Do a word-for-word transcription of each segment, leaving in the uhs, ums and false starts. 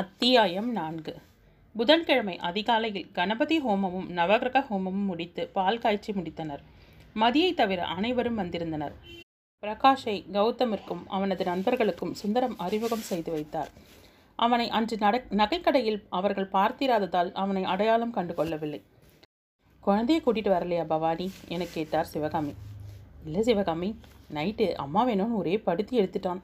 அத்தியாயம் நான்கு. புதன்கிழமை அதிகாலையில் கணபதி ஹோமமும் நவகிரக ஹோமமும் முடித்து பால் காய்ச்சி முடித்தனர். மதியை தவிர அனைவரும் வந்திருந்தனர். பிரகாஷை கௌதமிற்கும் அவனது நண்பர்களுக்கும் சுந்தரம் அறிமுகம் செய்து வைத்தார். அவனை அன்று நட நகைக்கடையில் அவர்கள் பார்த்திராததால் அவனை அடையாளம் கண்டுகொள்ளவில்லை. குழந்தையை கூட்டிகிட்டு வரலையா பவானி என கேட்டார் சிவகாமி. இல்லை சிவகாமி, நைட்டு அம்மா வேணும்னு ஒரே படுத்தி எடுத்துட்டான்.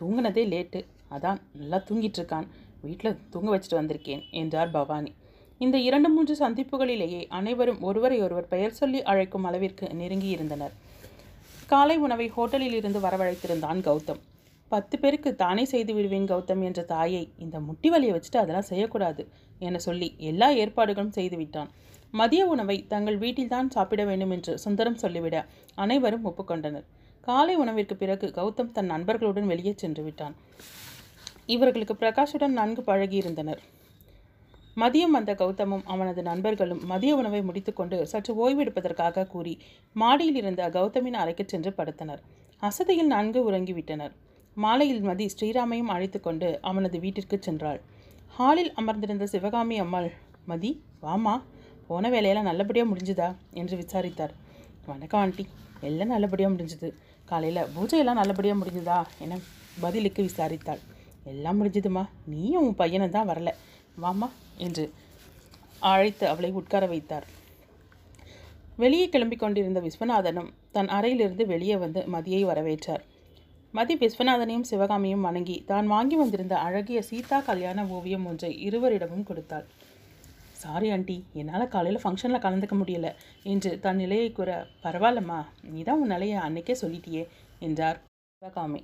தூங்கினதே லேட்டு, அதான் நல்லா தூங்கிட்டு இருக்கான். வீட்டில் தூங்க வச்சுட்டு வந்திருக்கேன் என்றார் பவானி. இந்த இரண்டு மூன்று சந்திப்புகளிலேயே அனைவரும் ஒருவரையொருவர் பெயர் சொல்லி அழைக்கும் அளவிற்கு நெருங்கியிருந்தனர். காலை உணவை ஹோட்டலில் இருந்து வரவழைத்திருந்தான் கௌதம். பத்து பேருக்கு தானே செய்து விடுவேன் கௌதம் என்ற தாயை இந்த முட்டி வலியை வச்சுட்டு அதெல்லாம் செய்யக்கூடாது என சொல்லி எல்லா ஏற்பாடுகளும் செய்துவிட்டான். மதிய உணவை தங்கள் வீட்டில்தான் சாப்பிட வேண்டும் என்று சுந்தரம் சொல்லிவிட அனைவரும் ஒப்புக்கொண்டனர். காலை உணவிற்கு பிறகு கௌதம் தன் நண்பர்களுடன் வெளியே சென்று விட்டான். இவர்களுக்கு பிரகாஷுடன் நன்கு பழகியிருந்தனர். மதியம் வந்த கௌதமும் அவனது நண்பர்களும் மதிய உணவை முடித்துக்கொண்டு சற்று ஓய்வெடுப்பதற்காக கூறி மாடியில் இருந்த கௌதமின் அறைக்கு சென்று படுத்தனர். அசதியில் நன்கு உறங்கிவிட்டனர். மாலையில் மதி ஸ்ரீராமையும் அழைத்து கொண்டு அவனது வீட்டிற்கு சென்றாள். ஹாலில் அமர்ந்திருந்த சிவகாமி அம்மாள், மதி வாமா, போன வேலையெல்லாம் நல்லபடியாக முடிஞ்சுதா என்று விசாரித்தார். வணக்கம் ஆண்டி, எல்லாம் நல்லபடியாக முடிஞ்சுது. காலையில் பூஜையெல்லாம் நல்லபடியாக முடிஞ்சுதா என பதிலுக்கு விசாரித்தாள். எல்லாம் முடிஞ்சுதுமா, நீயும் உன் பையனை தான் வரல, வாமா என்று அழைத்து அவளை உட்கார வைத்தார். வெளியே கிளம்பி கொண்டிருந்த விஸ்வநாதனும் தன் அறையிலிருந்து வெளியே வந்து மதியை வரவேற்றார். மதி விஸ்வநாதனையும் சிவகாமியும் வணங்கி தான் வாங்கி வந்திருந்த அழகிய சீதா கல்யாண ஓவியம் ஒன்றை இருவரிடமும் கொடுத்தாள். சாரி ஆண்டி, என்னால் காலையில் ஃபங்க்ஷனில் கலந்துக்க முடியலை என்று தன் நிலையை கூற, பரவாயில்லம்மா, நீ தான் உன் நிலையை அன்னைக்கே சொல்லிட்டியே என்றார் சிவகாமி.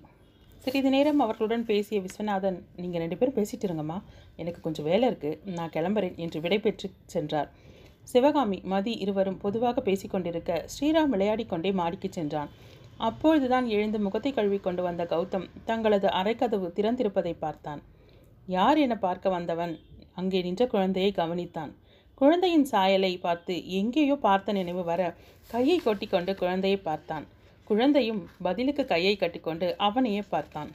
சிறிது நேரம் அவர்களுடன் பேசிய விஸ்வநாதன், நீங்கள் ரெண்டு பேரும் பேசிட்டு இருங்கம்மா, எனக்கு கொஞ்சம் வேலை இருக்குது, நான் கிளம்புறேன் என்று விடைபெற்று சென்றார். சிவகாமி மதி இருவரும் பொதுவாக பேசி கொண்டிருக்க ஸ்ரீராம் விளையாடி கொண்டே மாடிக்கு சென்றான். அப்பொழுதுதான் எழுந்து முகத்தை கழுவி கொண்டு வந்த கௌதம் தங்களது அரைக்கதவு திறந்திருப்பதை பார்த்தான். யார் என பார்க்க வந்தவன் அங்கே நின்ற குழந்தையை கவனித்தான். குழந்தையின் சாயலை பார்த்து எங்கேயோ பார்த்த நினைவு வர கையை கொட்டி கொண்டு குழந்தையை பார்த்தான். குழந்தையும் பதிலுக்கு கையை கட்டிக்கொண்டு அவனையே பார்த்தான்.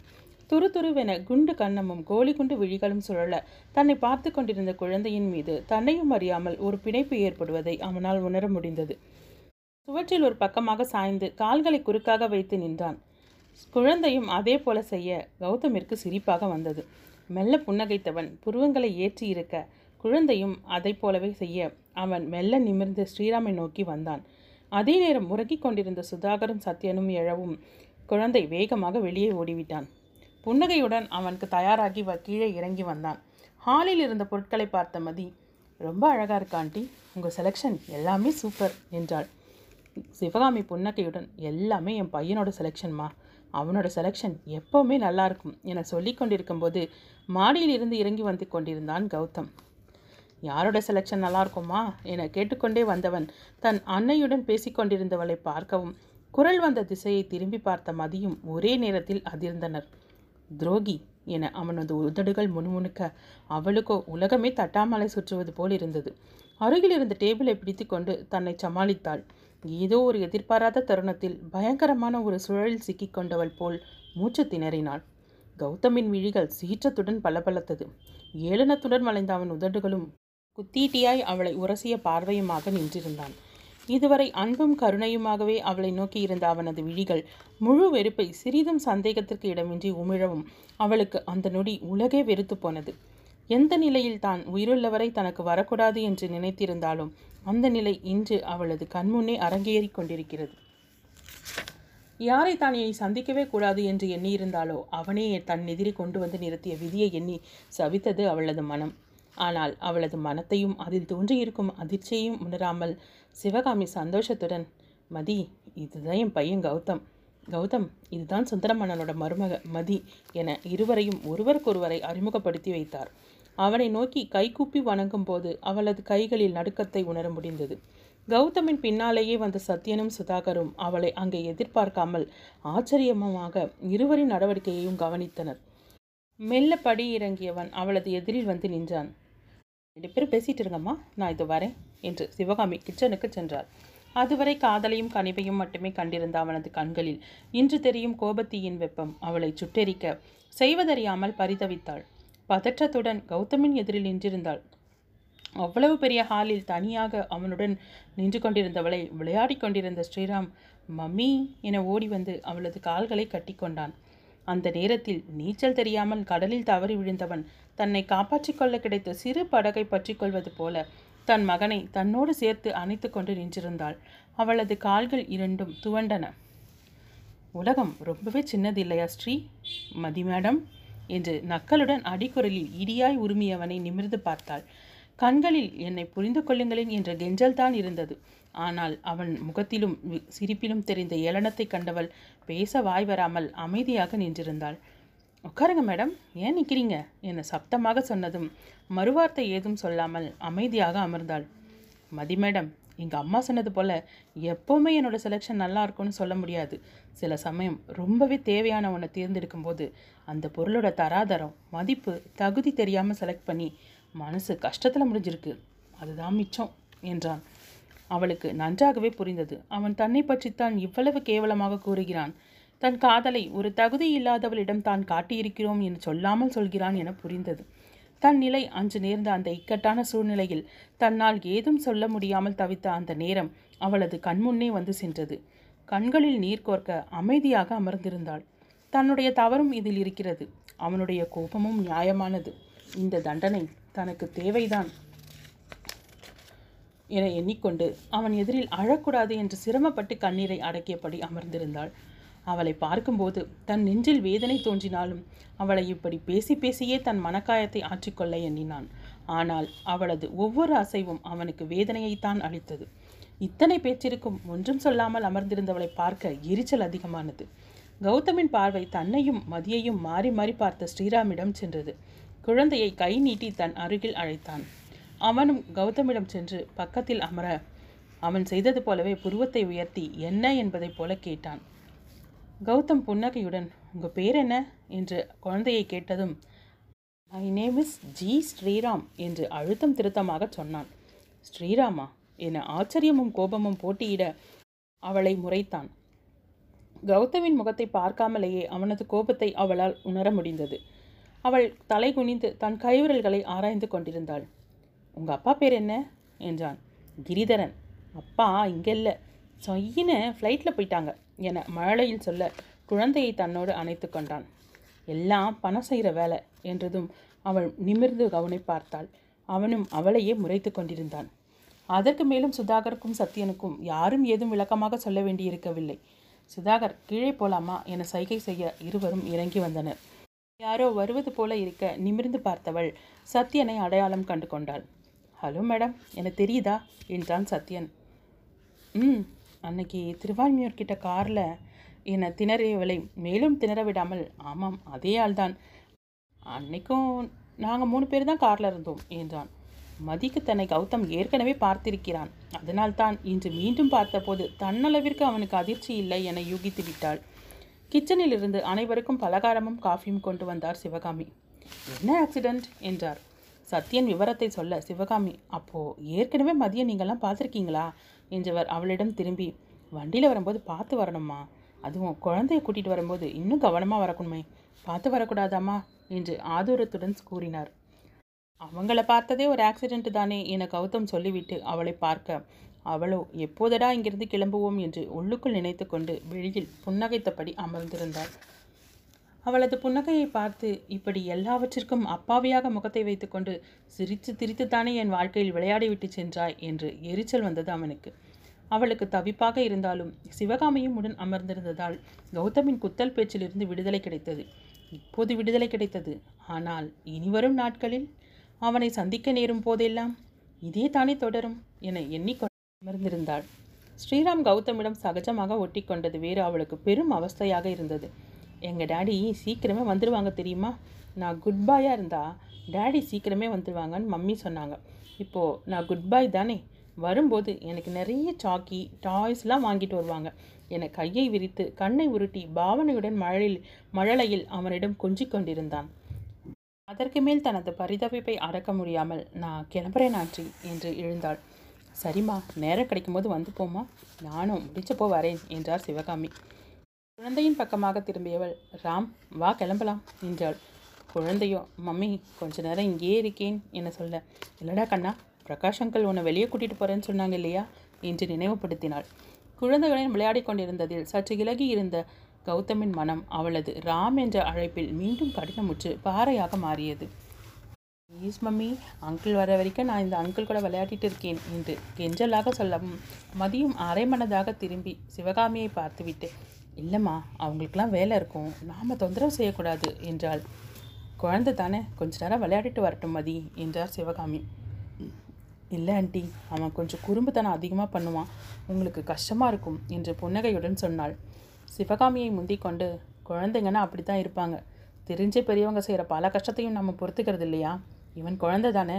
துரு துருவென குண்டு கண்ணமும் கோலி குண்டு விழிகளும் சுழல தன்னை பார்த்து கொண்டிருந்த குழந்தையின் மீது தன்னையும் அறியாமல் ஒரு பிணைப்பு ஏற்படுவதை அவனால் உணர முடிந்தது. சுவற்றில் ஒரு பக்கமாக சாய்ந்து கால்களை குறுக்காக வைத்து நின்றான். குழந்தையும் அதே போல செய்ய கௌதமிற்கு சிரிப்பாக வந்தது. மெல்ல புன்னகைத்தவன் புருவங்களை ஏற்றி இருக்க குழந்தையும் அதை போலவே செய்ய அவன் மெல்ல நிமிர்ந்து ஸ்ரீராமை நோக்கி வந்தான். அதே நேரம் உறக்கிக் கொண்டிருந்த சுதாகரும் சத்யனும் எழவும் குழந்தை வேகமாக வெளியே ஓடிவிட்டான். புன்னகையுடன் அவனுக்கு தயாராகி கீழே இறங்கி வந்தான். ஹாலில் இருந்த பொருட்களை பார்த்த மதி, ரொம்ப அழகாக இருக்கா ஆண்டி, உங்கள் செலெக்ஷன் எல்லாமே சூப்பர் என்றாள். சிவகாமி புன்னகையுடன், எல்லாமே என் பையனோட செலெக்ஷன்மா, அவனோட செலெக்ஷன் எப்போவுமே நல்லாயிருக்கும் என சொல்லி கொண்டிருக்கும்போது மாடியில் இருந்து இறங்கி வந்து கொண்டிருந்தான் கௌதம். யாரோட செலெக்ஷன் நல்லாயிருக்குமா என கேட்டுக்கொண்டே வந்தவன் தன் அன்னையுடன் பேசி கொண்டிருந்தவளை பார்க்கவும் குரல் வந்த திசையை திரும்பி பார்த்த மதியும் ஒரே நேரத்தில் அதிர்ந்தனர். துரோகி என அவனது உதடுகள் முணுமுணுக்க அவளுக்கோ உலகமே தட்டாமலை சுற்றுவது போல் இருந்தது. அருகில் இருந்த டேபிளை பிடித்து கொண்டு தன்னை சமாளித்தாள். ஏதோ ஒரு எதிர்பாராத தருணத்தில் பயங்கரமான ஒரு சுழலில் சிக்கிக்கொண்டவள் போல் மூச்சு திணறினாள். கௌதமின் விழிகள் சீற்றத்துடன் பளபளத்தது. ஏளனத்துடன் வளைந்த அவன் உதடுகளும் குத்தீட்டியாய் அவளை உரசிய பார்வையுமாக நின்றிருந்தான். இதுவரை அன்பும் கருணையுமாகவே அவளை நோக்கியிருந்த அவனது விழிகள் முழு வெறுப்பை சிறிதும் சந்தேகத்திற்கு இடமின்றி உமிழவும் அவளுக்கு அந்த நொடி உலகே வெறுத்து போனது. எந்த நிலையில் தான் உயிருள்ளவரை தனக்கு வரக்கூடாது என்று நினைத்திருந்தாலும் அந்த நிலை இன்று அவளது கண்முன்னே அரங்கேறி கொண்டிருக்கிறது. யாரை தான் இனி சந்திக்கவே கூடாது என்று எண்ணியிருந்தாலோ அவனே தன் எதிரி கொண்டு வந்து நிறுத்திய விதியை எண்ணி சபித்தது அவளது மனம். ஆனால் அவளது மனத்தையும் அதில் தோன்றியிருக்கும் அதிர்ச்சியையும் உணராமல் சிவகாமி சந்தோஷத்துடன், மதி இதுதான் என் பையன் கௌதம், கௌதம் இதுதான் சுந்தரமன்னனோட மருமக மதி என இருவரையும் ஒருவருக்கொருவரை அறிமுகப்படுத்தி வைத்தார். அவனை நோக்கி கைகூப்பி வணங்கும் போது அவளது கைகளில் நடுக்கத்தை உணர முடிந்தது. கௌதமின் பின்னாலேயே வந்த சத்யனும் சுதாகரும் அவளை அங்கே எதிர்பார்க்காமல் ஆச்சரியமாக இருவரின் நடவடிக்கையையும் கவனித்தனர். மெல்ல படி இறங்கியவன் அவளது எதிரில் வந்து நின்றான். ரெண்டு பேரும் பேசிட்டு இருங்கம்மா, நான் இது வரேன் என்று சிவகாமி கிச்சனுக்கு சென்றார். அதுவரை காதலையும் கனிவையும் மட்டுமே கண்டிருந்த அவனது கண்களில் இன்று தெரியும் கோபத்தீயின் வெப்பம் அவளை சுட்டெரிக்க செய்வதறியாமல் பரிதவித்தாள். பதற்றத்துடன் கௌதமின் எதிரில் நின்றிருந்தாள். அவ்வளவு பெரிய ஹாலில் தனியாக அவனுடன் நின்று கொண்டிருந்தவளை விளையாடி கொண்டிருந்த ஸ்ரீராம் மம்மி என ஓடி வந்து அவளது கால்களை கட்டி கொண்டான். அந்த நேரத்தில் நீச்சல் தெரியாமல் கடலில் தவறி விழுந்தவன் தன்னை காப்பாற்றிக் கொள்ள கிடைத்த சிறு படகை பற்றி கொள்வது போல தன் மகனை தன்னோடு சேர்த்து அணைத்து கொண்டு நின்றிருந்தாள். அவளது கால்கள் இரண்டும் துவண்டன. உலகம் ரொம்பவே சின்னது இல்லையா ஸ்ரீ? மதி மேடம் என்று நக்கலுடன் அடிக்குரலில் இடியாய் உரிமையவனை நிமிர்ந்து பார்த்தாள். கண்களில் என்னை புரிந்து கொள்ளுங்களேன் என்ற கெஞ்சல்தான் இருந்தது. ஆனால் அவன் முகத்திலும் சிரிப்பிலும் தெரிந்த ஏளனத்தை கண்டவள் பேச வாய் வராமல் அமைதியாக நின்றிருந்தாள். உட்காருங்க மேடம், ஏன் நிற்கிறீங்க என சப்தமாக சொன்னதும் மறுவார்த்தை ஏதும் சொல்லாமல் அமைதியாக அமர்ந்தாள். மதி மேடம், எங்கள் அம்மா சொன்னது போல் எப்போவுமே என்னோடய செலெக்ஷன் நல்லா இருக்கும்னு சொல்ல முடியாது. சில சமயம் ரொம்பவே தேவையான ஒன்றை தேர்ந்தெடுக்கும் போது அந்த பொருளோட தராதரம், மதிப்பு, தகுதி தெரியாமல் செலக்ட் பண்ணி மனசு கஷ்டத்தில் முடிஞ்சிருக்கு. அதுதான் மிச்சம் என்றான். அவளுக்கு நன்றாகவே புரிந்தது. அவன் தன்னை பற்றித்தான் இவ்வளவு கேவலமாக கூறுகிறான். தன் காதலை ஒரு தகுதி இல்லாதவளிடம் தான் காட்டியிருக்கிறோம் என்று சொல்லாமல் சொல்கிறான் என புரிந்தது. தன் நிலை அன்று நேர்ந்த அந்த இக்கட்டான சூழ்நிலையில் தன்னால் ஏதும் சொல்ல முடியாமல் தவித்த அந்த நேரம் அவளது கண்முன்னே வந்து சென்றது. கண்களில் நீர் கோர்க்க அமைதியாக அமர்ந்திருந்தாள். தன்னுடைய தவறும் இதில் இருக்கிறது. அவனுடைய கோபமும் நியாயமானது. இந்த தண்டனை தனக்கு தேவைதான் என எண்ணிக்கொண்டு அவன் எதிரில் அழக்கூடாது என்று சிரமப்பட்டு கண்ணீரை அடக்கியபடி அமர்ந்திருந்தாள். அவளை பார்க்கும்போது தன் நெஞ்சில் வேதனை தோன்றினாலும் அவளை இப்படி பேசி பேசியே தன் மனக்காயத்தை ஆற்றிக்கொள்ள எண்ணினான். ஆனால் அவளது ஒவ்வொரு அசைவும் அவனுக்கு வேதனையைத்தான் அளித்தது. இத்தனை பேச்சிற்கும் ஒன்றும் சொல்லாமல் அமர்ந்திருந்தவளை பார்க்க எரிச்சல் அதிகமானது. கௌதமின் பார்வை தன்னையும் மதியையும் மாறி மாறி பார்த்த ஸ்ரீராமிடம் சென்றது. குழந்தையை கை நீட்டி தன் அருகில் அழைத்தான். அவனும் கௌதமிடம் சென்று பக்கத்தில் அமர அவன் செய்தது போலவே புருவத்தை உயர்த்தி என்ன என்பதை போல கேட்டான். கௌதம் புன்னகையுடன் உங்கள் பேர் என்ன என்று குழந்தையை கேட்டதும் I name is G Sriram என்று அழுத்தம் திருத்தமாக சொன்னான். ஸ்ரீராமா என ஆச்சரியமும் கோபமும் போட்டியிட அவளை முறைத்தான். கௌதமின் முகத்தை பார்க்காமலேயே அவனது கோபத்தை அவளால் உணர முடிந்தது. அவள் தலை குனிந்து தன் கைவிரல்களை ஆராய்ந்து கொண்டிருந்தாள். உங்கள் அப்பா பேர் என்ன என்றான். கிரிதரன். அப்பா இங்கே இல்லை, சொயின்னு ஃப்ளைட்டில் போயிட்டாங்க என மழையில் சொல்ல குழந்தையை தன்னோடு அணைத்து கொண்டான். எல்லாம் பணம் செய்கிற வேலை என்றதும் அவள் நிமிர்ந்து கவனை பார்த்தாள். அவனும் அவளையே முறைத்து கொண்டிருந்தான். அதற்கு மேலும் சுதாகருக்கும் சத்யனுக்கும் யாரும் ஏதும் விளக்கமாக சொல்ல வேண்டியிருக்கவில்லை. சுதாகர் கீழே போலாமா என சைகை செய்ய இருவரும் இறங்கி வந்தனர். யாரோ வருவது போல இருக்க நிமிர்ந்து பார்த்தவள் சத்யனை அடையாளம் கண்டு கொண்டாள். ஹலோ மேடம், என தெரியுதா என்றான் சத்யன். ம் அன்னைக்கு திருவான்மையூர்கிட்ட காரில் என்னை திணறியவளை மேலும் திணற விடாமல் ஆமாம் அதே ஆள்தான், அன்னைக்கும் நாங்கள் மூணு பேர் தான் காரில் இருந்தோம் என்றான். மதிக்கு தன்னை கௌதம் ஏற்கனவே பார்த்திருக்கிறான். அதனால்தான் இன்று மீண்டும் பார்த்தபோது தன்னளவிற்கு அவனுக்கு அதிர்ச்சி இல்லை என யூகித்து விட்டாள். கிச்சனில் இருந்து அனைவருக்கும் பலகாரமும் காஃபியும் கொண்டு வந்தார் சிவகாமி. என்ன ஆக்சிடெண்ட் என்றார். சத்யன் விவரத்தை சொல்ல சிவகாமி, அப்போது ஏற்கனவே மதியம் நீங்கள்லாம் பார்த்துருக்கீங்களா என்றவர் அவளிடம் திரும்பி, வண்டியில் வரும்போது பார்த்து வரணுமா, அதுவும் குழந்தையை கூட்டிகிட்டு வரும்போது இன்னும் கவனமாக வரணுமே, பார்த்து வரக்கூடாதாமா என்று ஆதூரத்துடன் கூறினார். அவங்கள பார்த்ததே ஒரு ஆக்சிடென்ட் தானே என கௌதம் சொல்லிவிட்டு அவளை பார்க்க அவளோ எப்போதடா இங்கிருந்து கிளம்புவோம் என்று உள்ளுக்குள் நினைத்து கொண்டு வெளியில் புன்னகைத்தபடி அமர்ந்திருந்தாள். அவளது புன்னகையை பார்த்து இப்படி எல்லாவற்றிற்கும் அப்பாவியாக முகத்தை வைத்துக்கொண்டு சிரித்து திரித்துத்தானே என் வாழ்க்கையில் விளையாடிவிட்டு சென்றாய் என்று எரிச்சல் வந்தது அவனுக்கு. அவளுக்கு தவிப்பாக இருந்தாலும் சிவகாமியும் உடன் அமர்ந்திருந்ததால் கௌதமின் குத்தல் பேச்சிலிருந்து விடுதலை கிடைத்தது. இப்போது விடுதலை கிடைத்தது. ஆனால் இனிவரும் நாட்களில் அவனை சந்திக்க நேரும் போதெல்லாம் இதே தானே தொடரும் என எண்ணிக்கொண்டு அமர்ந்திருந்தாள். ஸ்ரீராம் கௌதமிடம் சகஜமாக ஒட்டி கொண்டது வேறு அவளுக்கு பெரும் அவஸ்தையாக இருந்தது. எங்கள் டேடி சீக்கிரமே வந்துடுவாங்க தெரியுமா, நான் குட் பாயாக இருந்தால் டேடி சீக்கிரமே வந்துடுவாங்கன்னு மம்மி சொன்னாங்க. இப்போது நான் குட் பாய் தானே, வரும்போது எனக்கு நிறைய சாக்கி டாய்ஸ்லாம் வாங்கிட்டு வருவாங்க என கையை விரித்து கண்ணை உருட்டி பாவனையுடன் மழையில் மழலையில் அவனிடம் கொஞ்சிக் கொண்டிருந்தான். அதற்கு மேல் தனது பரிதவிப்பை அடக்க முடியாமல் நான் கிளம்புறேன் ஆற்றி என்று எழுந்தாள். சரிம்மா, நேரம் கிடைக்கும்போது வந்து போமா, நானும் முடிச்சப்போ வரேன் என்றார் சிவகாமி. குழந்தையின் பக்கமாக திரும்பியவள், ராம் வா கிளம்பலாம் என்றாள். குழந்தையோ மம்மி கொஞ்ச நேரம் இங்கேயே இருக்கேன் என சொல்ல, இல்லடா கண்ணா, பிரகாஷ் அங்கிள் உன்னை வெளியே கூட்டிகிட்டு போகிறேன்னு சொன்னாங்க இல்லையா என்று நினைவுபடுத்தினாள். குழந்தைகளின் விளையாடி கொண்டிருந்ததில் சற்று இலகி இருந்த கௌதமின் மனம் அவளது ராம் என்ற அழைப்பில் மீண்டும் கடினமுற்று பாறையாக மாறியது. ப்ளீஸ் மம்மி, அங்கிள் வர வரைக்கும் நான் இந்த அங்கிள் கூட விளையாடிட்டு இருக்கேன் என்று கெஞ்சலாக சொல்லவும், மதியம் அரைமனதாக திரும்பி சிவகாமியை பார்த்துவிட்டு, இல்லைம்மா அவங்களுக்கெல்லாம் வேலை இருக்கும், நாம் தொந்தரவு செய்யக்கூடாது என்றாள். குழந்தை தானே, கொஞ்ச நேரம் விளையாடிட்டு வரட்டும் மதி என்றார் சிவகாமி. இல்லை ஆண்டி, அவன் கொஞ்சம் குறும்புத்தனம் அதிகமாக பண்ணுவான், உங்களுக்கு கஷ்டமாக இருக்கும் என்று புன்னகையுடன் சொன்னாள். சிவகாமியை முந்திக் கொண்டு, குழந்தைங்கன்னா அப்படி தான் இருப்பாங்க, தெரிஞ்ச பெரியவங்க செய்கிற பல கஷ்டத்தையும் நம்ம பொறுத்துக்கிறது இல்லையா, இவன் குழந்தை தானே,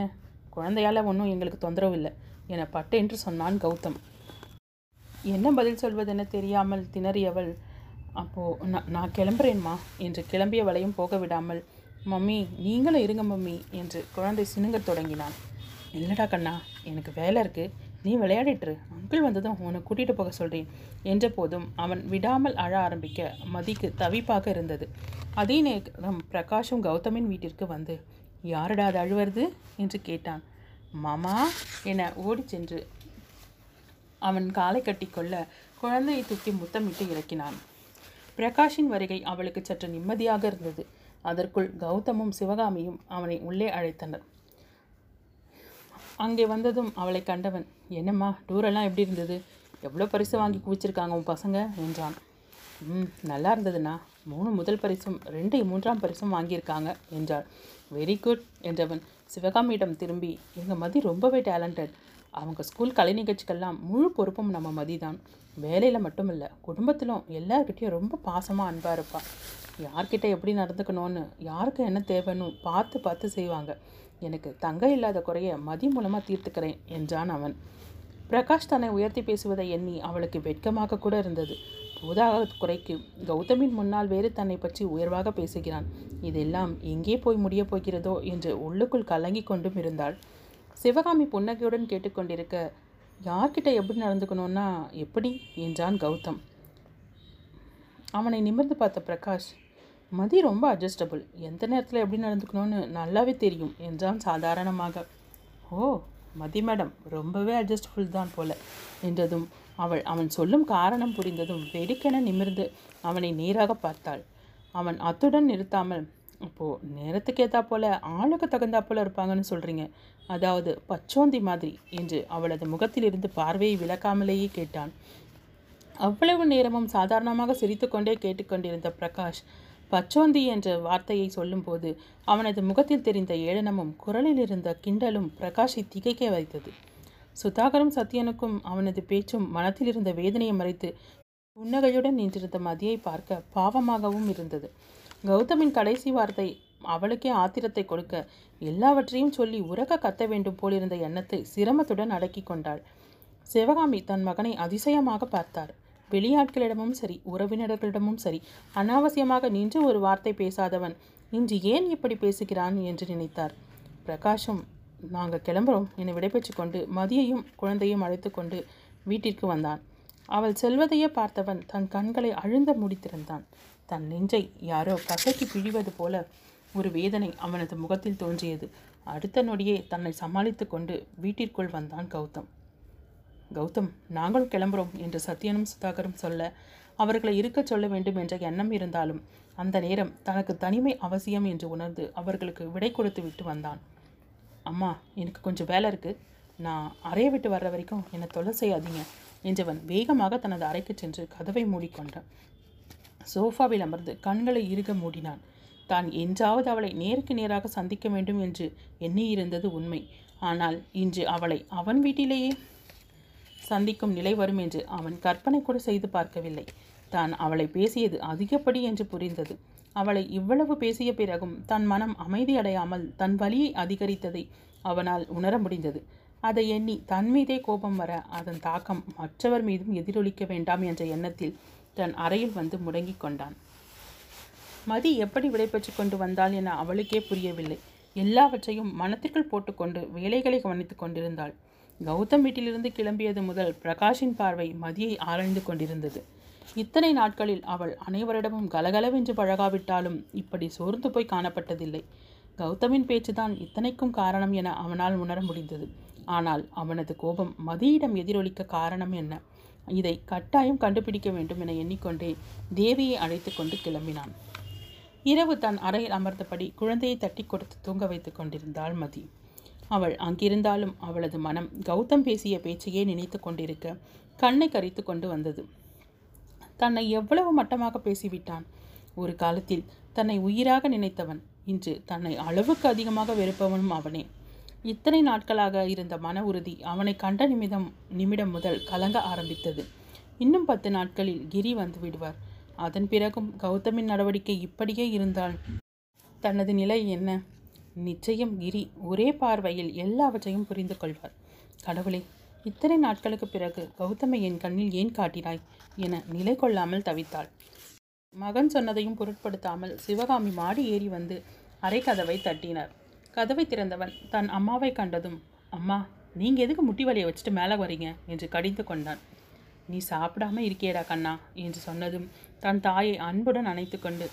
குழந்தையால் ஒன்றும் எங்களுக்கு தொந்தரவு இல்லை என பட்டு என்று சொன்னான் கௌதம். என்ன பதில் சொல்வதென தெரியாமல் திணறியவள், அப்போது நான் நான் கிளம்புறேன்மா என்று கிளம்பியவளையும் போக விடாமல், மம்மி நீங்களும் இருங்க மம்மி என்று குழந்தை சினுங்க தொடங்கினான். இல்லடா கண்ணா, எனக்கு வேலை இருக்குது, நீ விளையாடிட்டுரு, அங்கிள் வந்ததும் உன்னை கூட்டிகிட்டு போக சொல்கிறேன் என்ற போதும் அவன் விடாமல் அழ ஆரம்பிக்க மதிக்கு தவிப்பாக இருந்தது. அதே நேரம் பிரகாஷும் கௌதமின் வீட்டிற்கு வந்து, யாருடா அது அழுவது என்று கேட்டான். மாமா என ஓடி சென்று அவன் காலை கட்டி கொள்ள குழந்தையை தூக்கி முத்தமிட்டு இறக்கினான். பிரகாஷின் வருகை அவளுக்கு சற்று நிம்மதியாக இருந்தது. அதற்குள் கௌதமும் சிவகாமியும் அவனை உள்ளே அழைத்தனர். அங்கே வந்ததும் அவளை கண்டவன், என்னம்மா டூரெல்லாம் எப்படி இருந்தது, எவ்வளோ பரிசு வாங்கி குவிச்சிருக்காங்க உன் பசங்க என்றான். ம் நல்லா இருந்ததுண்ணா, மூணு முதல் பரிசும் ரெண்டு மூன்றாம் பரிசும் வாங்கியிருக்காங்க என்றாள். வெரி குட் என்றவன் சிவகாமியிடம் திரும்பி, எங்கள் மதி ரொம்பவே டேலண்டட், அவங்க ஸ்கூல் கலை நிகழ்ச்சிக்கெல்லாம் முழு பொறுப்பும் நம்ம மதி தான், வேலையில் மட்டும் இல்லை குடும்பத்திலும் எல்லாருக்கிட்டையும் ரொம்ப பாசமாக அன்பாக இருப்பாள், யார்கிட்ட எப்படி நடந்துக்கணும்னு யாருக்கு என்ன தேவைன்னு பார்த்து பார்த்து செய்வாங்க, எனக்கு தங்க இல்லாத குறைய மதி மூலமாக தீர்த்துக்கிறேன் என்றான் அவன். பிரகாஷ் தன்னை உயர்த்தி பேசுவதை எண்ணி அவளுக்கு வெட்கமாக கூட இருந்தது. போதாக குறைக்கு கௌதமின் முன்னால் வேறு தன்னை பற்றி உயர்வாக பேசுகிறான், இதெல்லாம் எங்கே போய் முடிய போகிறதோ என்று உள்ளுக்குள் கலங்கி கொண்டும் இருந்தாள். சிவகாமி புன்னகையுடன் கேட்டுக்கொண்டிருக்க, யார்கிட்ட எப்படி நடந்துக்கணும்னா எப்படி என்றான் கௌதம். அவனை நிமிர்ந்து பார்த்த பிரகாஷ், மதி ரொம்ப அட்ஜஸ்டபுள், எந்த நேரத்தில் எப்படி நடந்துக்கணும்னு நல்லாவே தெரியும் என்றான் சாதாரணமாக. ஓ மதி மேடம் ரொம்பவே அட்ஜஸ்டபுள் தான் போல என்றதும் அவள் அவன் சொல்லும் காரணம் புரிந்ததும் வெடிக்கென நிமிர்ந்து அவனை நேராக பார்த்தாள். அவன் அத்துடன் நிறுத்தாமல், அப்போது நேரத்துக்கு ஏற்றா போல் ஆளுக்கு தகுந்தா போல் இருப்பாங்கன்னு சொல்கிறீங்க, அதாவது பச்சோந்தி மாதிரி என்று அவளது முகத்திலிருந்து பார்வையை விளக்காமலேயே கேட்டான். அவ்வளவு நேரமும் சாதாரணமாக சிரித்துக்கொண்டே கேட்டுக்கொண்டிருந்த பிரகாஷ் பச்சோந்தி என்ற வார்த்தையை சொல்லும்போது அவனது முகத்தில் தெரிந்த ஏளனமும் குரலில் இருந்த கிண்டலும் பிரகாஷை திகைக்க வைத்தது. சுதாகரும் சத்யனுக்கும் அவனது பேச்சும் மனத்தில் இருந்த வேதனையை மறைத்து புன்னகையுடன் நின்றிருந்த மதியை பார்க்க பாவமாகவும் இருந்தது. கௌதமின் கடைசி வார்த்தை அவளுக்கே ஆத்திரத்தை கொடுக்க எல்லாவற்றையும் சொல்லி உரக்க கத்த வேண்டும் போலிருந்த எண்ணத்தை சிரமத்துடன் அடக்கி கொண்டாள். சிவகாமி தன் மகனை அதிசயமாக பார்த்தார். வெளியாட்களிடமும் சரி உறவினர்களிடமும் சரி அனாவசியமாக நின்று ஒரு வார்த்தை பேசாதவன் இன்று ஏன் இப்படி பேசுகிறான் என்று நினைத்தார். பிரகாஷும், நாங்கள் கிளம்புறோம் என விடைபெற்று கொண்டு மதியையும் குழந்தையும் அழைத்து கொண்டு வீட்டிற்கு வந்தான். அவள் செல்வதையே பார்த்தவன் தன் கண்களை அழுந்த முடித்திருந்தான். தன் நெஞ்சை யாரோ கசக்கி பிழிவது போல ஒரு வேதனை அவனது முகத்தில் தோன்றியது. அடுத்த நொடியே தன்னை சமாளித்து கொண்டு வீட்டிற்குள் வந்தான் கௌதம். கௌதம், நாங்களும் கிளம்புறோம் என்று சத்யனும் சுதாகரும் சொல்ல, அவர்களை இருக்கச் சொல்ல வேண்டும் என்ற எண்ணம் இருந்தாலும் அந்த நேரம் தனக்கு தனிமை அவசியம் என்று உணர்ந்து அவர்களுக்கு விடை கொடுத்து விட்டு வந்தான். அம்மா, எனக்கு கொஞ்சம் வேலை இருக்குது, நான் அறையை விட்டு வர்ற வரைக்கும் என்னை தொல்லை செய்யாதீங்க என்றவன் வேகமாக தனது அறைக்கு சென்று கதவை மூடிக்கொண்டான். சோஃபாவில் அமர்ந்து கண்களை இறுக மூடினான். தான் என்றாவது அவளை நேருக்கு நேராக சந்திக்க வேண்டும் என்று எண்ணியிருந்தது உண்மை. ஆனால் இன்று அவளை அவன் வீட்டிலேயே சந்திக்கும் நிலை வரும் என்று அவன் கற்பனை கூட செய்து பார்க்கவில்லை. தான் அவளை பேசியது அதிகப்படி என்று புரிந்தது. அவளை இவ்வளவு பேசிய பிறகும் தன் மனம் அமைதியடையாமல் தன் வலியை அதிகரித்ததை அவனால் உணர முடிந்தது. அதை எண்ணி தன் மீதே கோபம் வர அதன் தாக்கம் மற்றவர் மீதும் எதிரொலிக்க வேண்டாம் என்ற எண்ணத்தில் தன் அறையில் வந்து முடங்கி கொண்டான். மதி எப்படி விடைபெற்று கொண்டு வந்தாள் என அவளுக்கே புரியவில்லை. எல்லாவற்றையும் மனத்திற்குள் போட்டுக்கொண்டு வேலைகளை கவனித்து கொண்டிருந்தாள். கௌதம் வீட்டிலிருந்து கிளம்பியது முதல் பிரகாஷின் பார்வை மதியை ஆராய்ந்து கொண்டிருந்தது. இத்தனை நாட்களில் அவள் அனைவரிடமும் கலகலவென்று பழகாவிட்டாலும் இப்படி சோர்ந்து போய் காணப்பட்டதில்லை. கௌதமின் பேச்சுதான் இத்தனைக்கும் காரணம் என அவனால் உணர முடிந்தது. ஆனால் அவனது கோபம் மதியிடம் எதிரொலிக்க காரணம் என்ன? இதை கட்டாயம் கண்டுபிடிக்க வேண்டும் என எண்ணிக்கொண்டே தேவியை அழைத்து கொண்டு கிளம்பினான். இரவு தன் அறையில் அமர்ந்தபடி குழந்தையை தட்டி கொடுத்து தூங்க வைத்து கொண்டிருந்தாள் மதி. அவள் அங்கிருந்தாலும் அவளது மனம் கௌதம் பேசிய பேச்சையே நினைத்து கொண்டிருக்க கண்ணை கரித்து கொண்டு வந்தது. தன்னை எவ்வளவு மட்டமாக பேசிவிட்டான். ஒரு காலத்தில் தன்னை உயிராக நினைத்தவன் இன்று தன்னை அளவுக்கு அதிகமாக வெறுப்பவனும் அவனே. இத்தனை நாட்களாக இருந்த மன உறுதி அவனை கண்ட நிமிடம் நிமிடம் முதல் கலங்க ஆரம்பித்தது. இன்னும் பத்து நாட்களில் கிரி வந்து விடுவார். அதன் பிறகும் கௌதமின் நடவடிக்கை இப்படியே இருந்தால் தனது நிலை என்ன? நிச்சயம் கிரி ஒரே பார்வையில் எல்லாவற்றையும் புரிந்து கொள்வார். கடவுளே, இத்தனை நாட்களுக்கு பிறகு கௌதமை என் கண்ணில் ஏன் காட்டினாய் என நிலை கொள்ளாமல் தவித்தாள். மகன் சொன்னதையும் பொருட்படுத்தாமல் சிவகாமி மாடி ஏறி வந்து அரை கதவை தட்டினார். கதவை திறந்தவன் தன் அம்மாவை கண்டதும், அம்மா, நீங்கள் எதுக்கு முட்டி வலியை வச்சுட்டு மேலே வரீங்க என்று கடிந்து கொண்டான். நீ சாப்பிடாமல் இருக்கியடா கண்ணா என்று சொன்னதும் தன் தாயை அன்புடன் அணைத்து கொண்டு,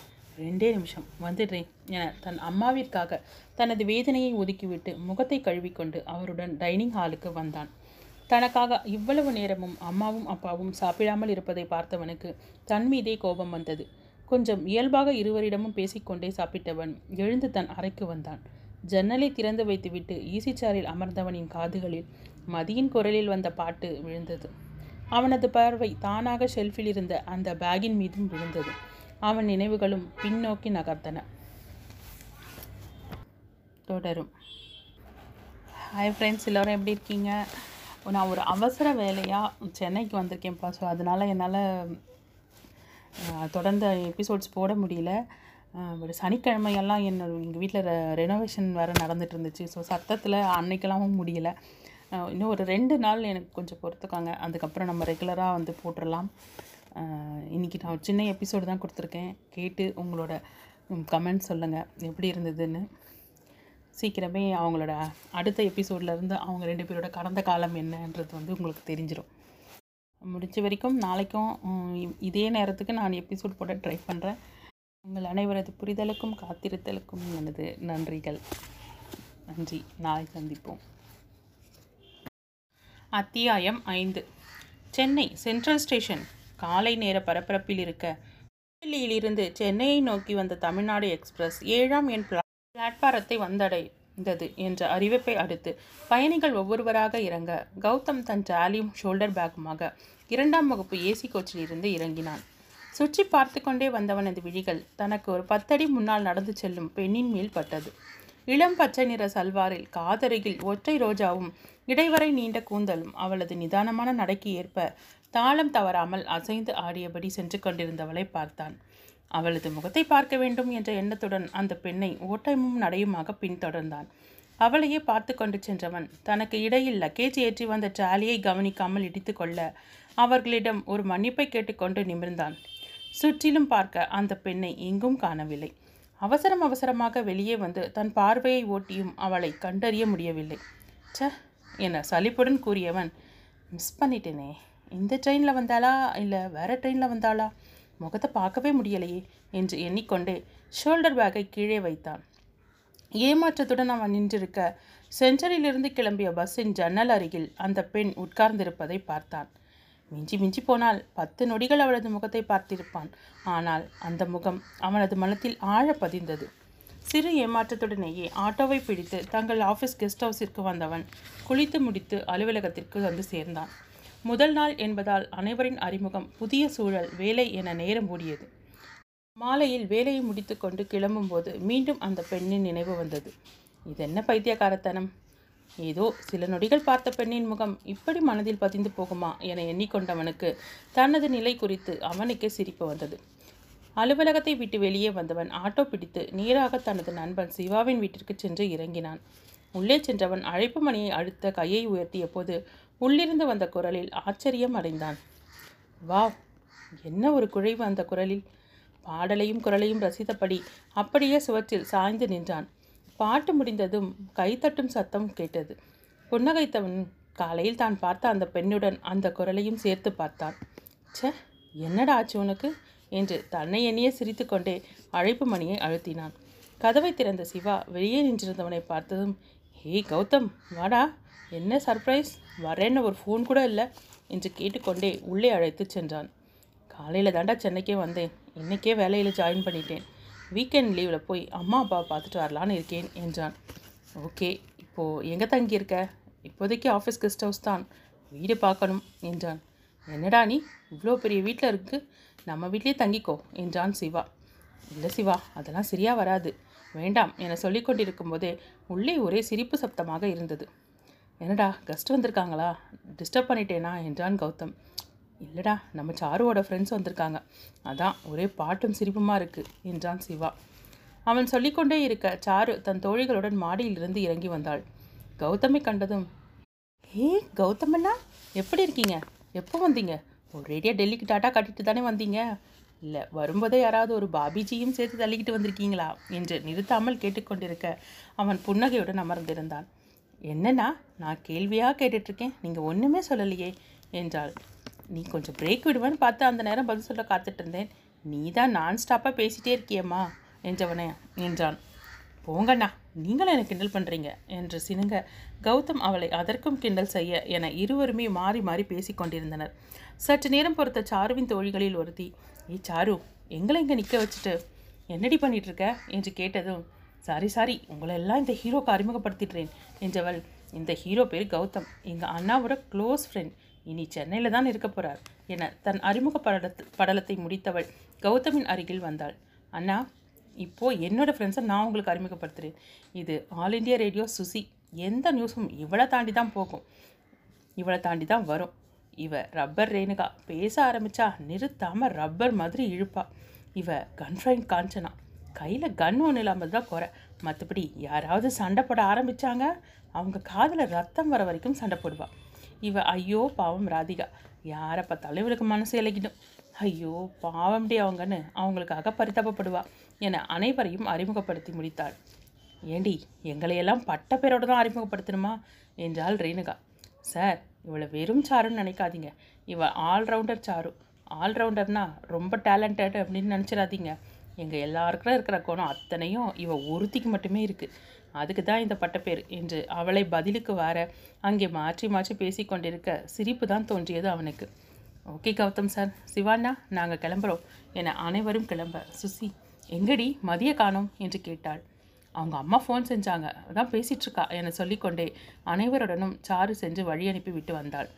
ரெண்டே நிமிஷம் வந்துடுறேன் என தன் அம்மாவிற்காக தனது வேதனையை ஒதுக்கிவிட்டு முகத்தை கழுவிக்கொண்டு அவருடன் டைனிங் ஹாலுக்கு வந்தான். தனக்காக இவ்வளவு நேரமும் அம்மாவும் அப்பாவும் சாப்பிடாமல் இருப்பதை பார்த்தவனுக்கு தன் மீதே கோபம் வந்தது. கொஞ்சம் இயல்பாக இருவரிடமும் பேசிக்கொண்டே சாப்பிட்டவன் எழுந்து தன் அறைக்கு வந்தான். ஜன்னலை திறந்து வைத்துவிட்டு ஈசிச்சாரில் அமர்ந்தவனின் காதுகளில் மதியின் குரலில் வந்த பாட்டு விழுந்தது. அவனது பார்வை தானாக ஷெல்ஃபில் இருந்த அந்த பேகின் மீதும் விழுந்தது. அவன் நினைவுகளும் பின்னோக்கி நகர்ந்தன. தொடரும். ஹாய் ஃப்ரெண்ட்ஸ், எல்லோரும் எப்படி இருக்கீங்க? நான் ஒரு அவசர வேலையாக சென்னைக்கு வந்திருக்கேன்ப்பா. ஸோ அதனால் என்னால் தொடர்ந்து எபிசோட்ஸ் போட முடியல. ஒரு சனிக்கிழமையெல்லாம் என்னோட எங்கள் வீட்டில் ரெனோவேஷன் வேறு நடந்துகிட்டு இருந்துச்சு. ஸோ சத்தத்தில் அன்னைக்கெல்லாம் முடியலை. இன்னும் ஒரு ரெண்டு நாள் எனக்கு கொஞ்சம் பொறுத்துக்காங்க. அதுக்கப்புறம் நம்ம ரெகுலராக வந்து போட்டுடலாம். இன்றைக்கி நான் ஒரு சின்ன எபிசோடு தான் கொடுத்துருக்கேன். கேட்டு உங்களோட கமெண்ட் சொல்லுங்கள் எப்படி இருந்ததுன்னு. சீக்கிரமே அவங்களோட அடுத்த எபிசோட்லேருந்து அவங்க ரெண்டு பேரோட கடந்த காலம் என்னன்றது வந்து உங்களுக்கு தெரிஞ்சிடும். முடிஞ்ச வரைக்கும் நாளைக்கும் இதே நேரத்துக்கு நான் எபிசோட் போட ட்ரை பண்ணுறேன். உங்கள் அனைவரது புரிதலுக்கும் காத்திருத்தலுக்கும் எனது நன்றிகள். நன்றி. நாளை சந்திப்போம். அத்தியாயம் ஐந்து. சென்னை சென்ட்ரல் ஸ்டேஷன் காலை நேர பரபரப்பில் இருக்க, புதுடெல்லியிலிருந்து சென்னையை நோக்கி வந்த தமிழ்நாடு எக்ஸ்பிரஸ் ஏழாம் எண் பிளாட்பாரத்தை வந்தடைந்தது என்ற அறிவிப்பை அடுத்து பயணிகள் ஒவ்வொருவராக இறங்க, கௌதம் தன் ஜாலியும் ஷோல்டர் பேக்குமாக இரண்டாம் வகுப்பு ஏசி கோச்சில் இருந்து இறங்கினான். சுற்றி பார்த்து கொண்டே வந்தவனது விழிகள் தனக்கு ஒரு பத்தடி முன்னால் நடந்து செல்லும் பெண்ணின் மேல் பட்டது. இளம் பச்சை நிற சல்வாரில் காதருகில் ஒற்றை ரோஜாவும் இடைவரை நீண்ட கூந்தலும் அவளது நிதானமான நடைக்கு ஏற்ப தாளம் தவறாமல் அசைந்து ஆடியபடி சென்று கொண்டிருந்தவளை பார்த்தான். அவளது முகத்தை பார்க்க வேண்டும் என்ற எண்ணத்துடன் அந்த பெண்ணை ஓட்டமும் நடையுமாக பின்தொடர்ந்தான். அவளையே பார்த்து கொண்டு சென்றவன் தனக்கு இடையில் லக்கேஜ் ஏற்றி வந்த டிராலியை கவனிக்காமல் இடித்து கொள்ள அவர்களிடம் ஒரு மன்னிப்பை கேட்டுக்கொண்டு நிமிர்ந்தான். சுற்றிலும் பார்க்க அந்த பெண்ணை எங்கும் காணவில்லை. அவசரம் அவசரமாக வெளியே வந்து தன் பார்வையை ஓட்டியும் அவளை கண்டறிய முடியவில்லை. ச என சலிப்புடன் கூறியவன், மிஸ் பண்ணிட்டேனே, இந்த ட்ரெயினில் வந்தாளா இல்லை வேறு ட்ரெயினில் வந்தாளா, முகத்தை பார்க்கவே முடியலையே என்று எண்ணிக்கொண்டே ஷோல்டர் பேக்கை கீழே வைத்தான். ஏமாற்றத்துடன் அவன் நின்றிருக்க, சென்ட்ரலிலிருந்து கிளம்பிய பஸ்ஸின் ஜன்னல் அருகில் அந்த பெண் உட்கார்ந்திருப்பதை பார்த்தான். மிஞ்சி மிஞ்சி போனால் பத்து நொடிகள் அவளது முகத்தை பார்த்திருப்பான். ஆனால் அந்த முகம் அவனது மனத்தில் ஆழ பதிந்தது. சிறு ஏமாற்றத்துடனேயே ஆட்டோவை பிடித்து தங்கள் ஆஃபீஸ் கெஸ்ட் ஹவுஸிற்கு வந்தவன் குளித்து முடித்து அலுவலகத்திற்கு வந்து சேர்ந்தான். முதல் நாள் என்பதால் அனைவரின் அறிமுகம், புதிய சூழல், வேலை என நேரம் ஓடியது. மாலையில் வேலையை முடித்து கொண்டு கிளம்பும்போது மீண்டும் அந்த பெண்ணின் நினைவு வந்தது. இதென்ன பைத்தியக்காரத்தனம்! ஏதோ சில நொடிகள் பார்த்த பெண்ணின் முகம் இப்படி மனதில் பதிந்து போகுமா என எண்ணிக்கொண்டவனுக்கு தனது நிலை குறித்து அவனுக்கே சிரிப்பு வந்தது. அலுவலகத்தை விட்டு வெளியே வந்தவன் ஆட்டோ பிடித்து நேராக தனது நண்பன் சிவாவின் வீட்டிற்கு சென்று இறங்கினான். உள்ளே சென்றவன் அழைப்பு மணியை அழுத்த கையை உயர்த்திய போது உள்ளிருந்து வந்த குரலில் ஆச்சரியம் அடைந்தான். வா, என்ன ஒரு குழைவு அந்த குரலில்! பாடலையும் குரலையும் ரசித்தபடி அப்படியே சுவற்றில் சாய்ந்து நின்றான். பாட்டு முடிந்ததும் கைத்தட்டும் சத்தம் கேட்டது. புன்னகைத்தவன் காலையில் தான் பார்த்த அந்த பெண்ணுடன் அந்த குரலையும் சேர்த்து பார்த்தான். சே, என்னடா ஆச்சு உனக்கு என்று தன்னை எண்ணியே சிரித்து கொண்டே அழைப்பு மணியை அழுத்தினான். கதவை திறந்த சிவா வெளியே நின்றிருந்தவனை பார்த்ததும், ஹே கௌதம் வாடா, என்ன சர்ப்ரைஸ், வரேன்னு ஒரு ஃபோன் கூட இல்லை என்று கேட்டுக்கொண்டே உள்ளே அழைத்து சென்றான். காலையில் தாண்டா சென்னைக்கே வந்தேன், இன்றைக்கே வேலையில் ஜாயின் பண்ணிட்டேன், வீக்கெண்ட் லீவில் போய் அம்மா அப்பா பார்த்துட்டு வரலான்னு இருக்கேன் என்றான். ஓகே, இப்போது எங்கே தங்கியிருக்க? இப்போதைக்கு ஆஃபீஸ் கெஸ்ட் ஹவுஸ் தான், வீடு பார்க்கணும் என்றான். என்னடா நீ இவ்வளோ பெரிய வீட்டில் இருக்குது, நம்ம வீட்டிலே தங்கிக்கோ என்றான் சிவா. இல்லை சிவா, அதெல்லாம் சரியாக வராது, வேண்டாம் என சொல்லி கொண்டிருக்கும் போதே உள்ளே ஒரே சிரிப்பு சப்தமாக இருந்தது. என்னடா கெஸ்ட் வந்திருக்காங்களா, டிஸ்டர்ப் பண்ணிட்டேனா என்றான் கௌதம். இல்லைடா, நம்ம சாருவோட ஃப்ரெண்ட்ஸ் வந்திருக்காங்க, அதான் ஒரே பாட்டும் சிரிப்புமாக இருக்குது என்றான் சிவா. அவன் சொல்லிக்கொண்டே இருக்க சாரு தன் தோழிகளுடன் மாடியிலிருந்து இறங்கி வந்தாள். கௌதமை கண்டதும், ஹே கௌதமண்ணா, எப்படி இருக்கீங்க, எப்போ வந்தீங்க, ஒரேடியாக டெல்லிக்கு டாட்டா கட்டிட்டு தானே வந்தீங்க, இல்லை வரும்போதே யாராவது ஒரு பாபிஜியும் சேர்த்து தள்ளிக்கிட்டு வந்திருக்கீங்களா என்று நிறுத்தாமல் கேட்டுக்கொண்டிருக்க அவன் புன்னகையுடன் அமர்ந்திருந்தான். என்னன்னா நான் கேள்வியாக கேட்டுட்ருக்கேன், நீங்கள் ஒன்றுமே சொல்லலையே என்றாள். நீ கொஞ்சம் பிரேக் விடுவான்னு பார்த்து அந்த நேரம் பதில் சொல்ல காத்துட்டு இருந்தேன், நீ தான் நான் ஸ்டாப்பாக பேசிகிட்டே இருக்கியம்மா என்றவனே என்றான். போங்கண்ணா, நீங்களும் எனக்கு கிண்டல் பண்ணுறீங்க என்று சினுங்க கௌதம் அவளை அதற்கும் கிண்டல் செய்ய என இருவருமே மாறி மாறி பேசி கொண்டிருந்தனர். சற்று நேரம் பொறுத்த சாருவின் தோழிகளில் ஒருத்தி, ஏ சாரு, எங்களை இங்கே நிற்க வச்சுட்டு என்னடி பண்ணிகிட்ருக்க என்று கேட்டதும், சாரி சாரி உங்களெல்லாம் இந்த ஹீரோக்கு அறிமுகப்படுத்திடுறேன் என்றவள், இந்த ஹீரோ பேர் கௌதம், எங்கள் அண்ணாவோட க்ளோஸ் ஃப்ரெண்ட், இனி சென்னையில் தான் இருக்க போகிறார் என தன் அறிமுக படலத்து படலத்தை முடித்தவள் கௌதமின் அருகில் வந்தாள். அண்ணா, இப்போது என்னோடய ஃப்ரெண்ட்ஸை நான் உங்களுக்கு அறிமுகப்படுத்துகிறேன். இது ஆல் இண்டியா ரேடியோ சுசி, எந்த நியூஸும் இவளை தாண்டி தான் போகும், இவளை தாண்டி தான் வரும். இவ ரப்பர் ரேணுகா, பேச ஆரம்பித்தா நிறுத்தாமல் ரப்பர் மாதிரி இழுப்பா. இவ கன்ஃபைன் காஞ்சனா, கையில் கன் ஒன்று இல்லாமல் தான் குறை, மற்றபடி யாராவது சண்டை போட ஆரம்பித்தாங்க அவங்க காதில் ரத்தம் வர வரைக்கும் சண்டை போடுவாள். இவ ஐயோ பாவம் ராதிகா, யாரை பார்த்தாலும் இவளுக்கு மனசு இலக்கிடும், ஐயோ பாவம்டி அவங்கன்னு அவங்களுக்காக பரிதாபப்படுவா என அனைவரையும் அறிமுகப்படுத்தி முடித்தாள். ஏண்டி எங்களையெல்லாம் பட்ட பேரோடு தான் அறிமுகப்படுத்தணுமா என்றாள் ரேணுகா. சார், இவளை வெறும் சாருன்னு நினைக்காதீங்க, இவள் ஆல்ரவுண்டர் சாரு, ஆல்ரவுண்டர்னா ரொம்ப டேலண்டட் அப்படின்னு நினச்சிடாதீங்க, எங்கள் எல்லாருக்கும் இருக்கிற கோணம் அத்தனையும் இவள் ஒருத்திக்கு மட்டுமே இருக்குது, அதுக்கு தான் இந்த பட்டப்பேர் என்று அவளை பதிலுக்கு வர அங்கே மாற்றி மாற்றி பேசி கொண்டிருக்க சிரிப்பு தான் தோன்றியது அவனுக்கு. ஓகே கௌதம் சார், சிவாண்ணா நாங்கள் கிளம்புறோம் என அனைவரும் கிளம்ப, சுசி எங்கடி மதிய காணோம் என்று கேட்டாள். அவங்க அம்மா ஃபோன் செஞ்சாங்க, அதான் பேசிகிட்ருக்கா என சொல்லிக்கொண்டே அனைவருடனும் சாரு சென்று வழி அனுப்பி விட்டு வந்தாள்.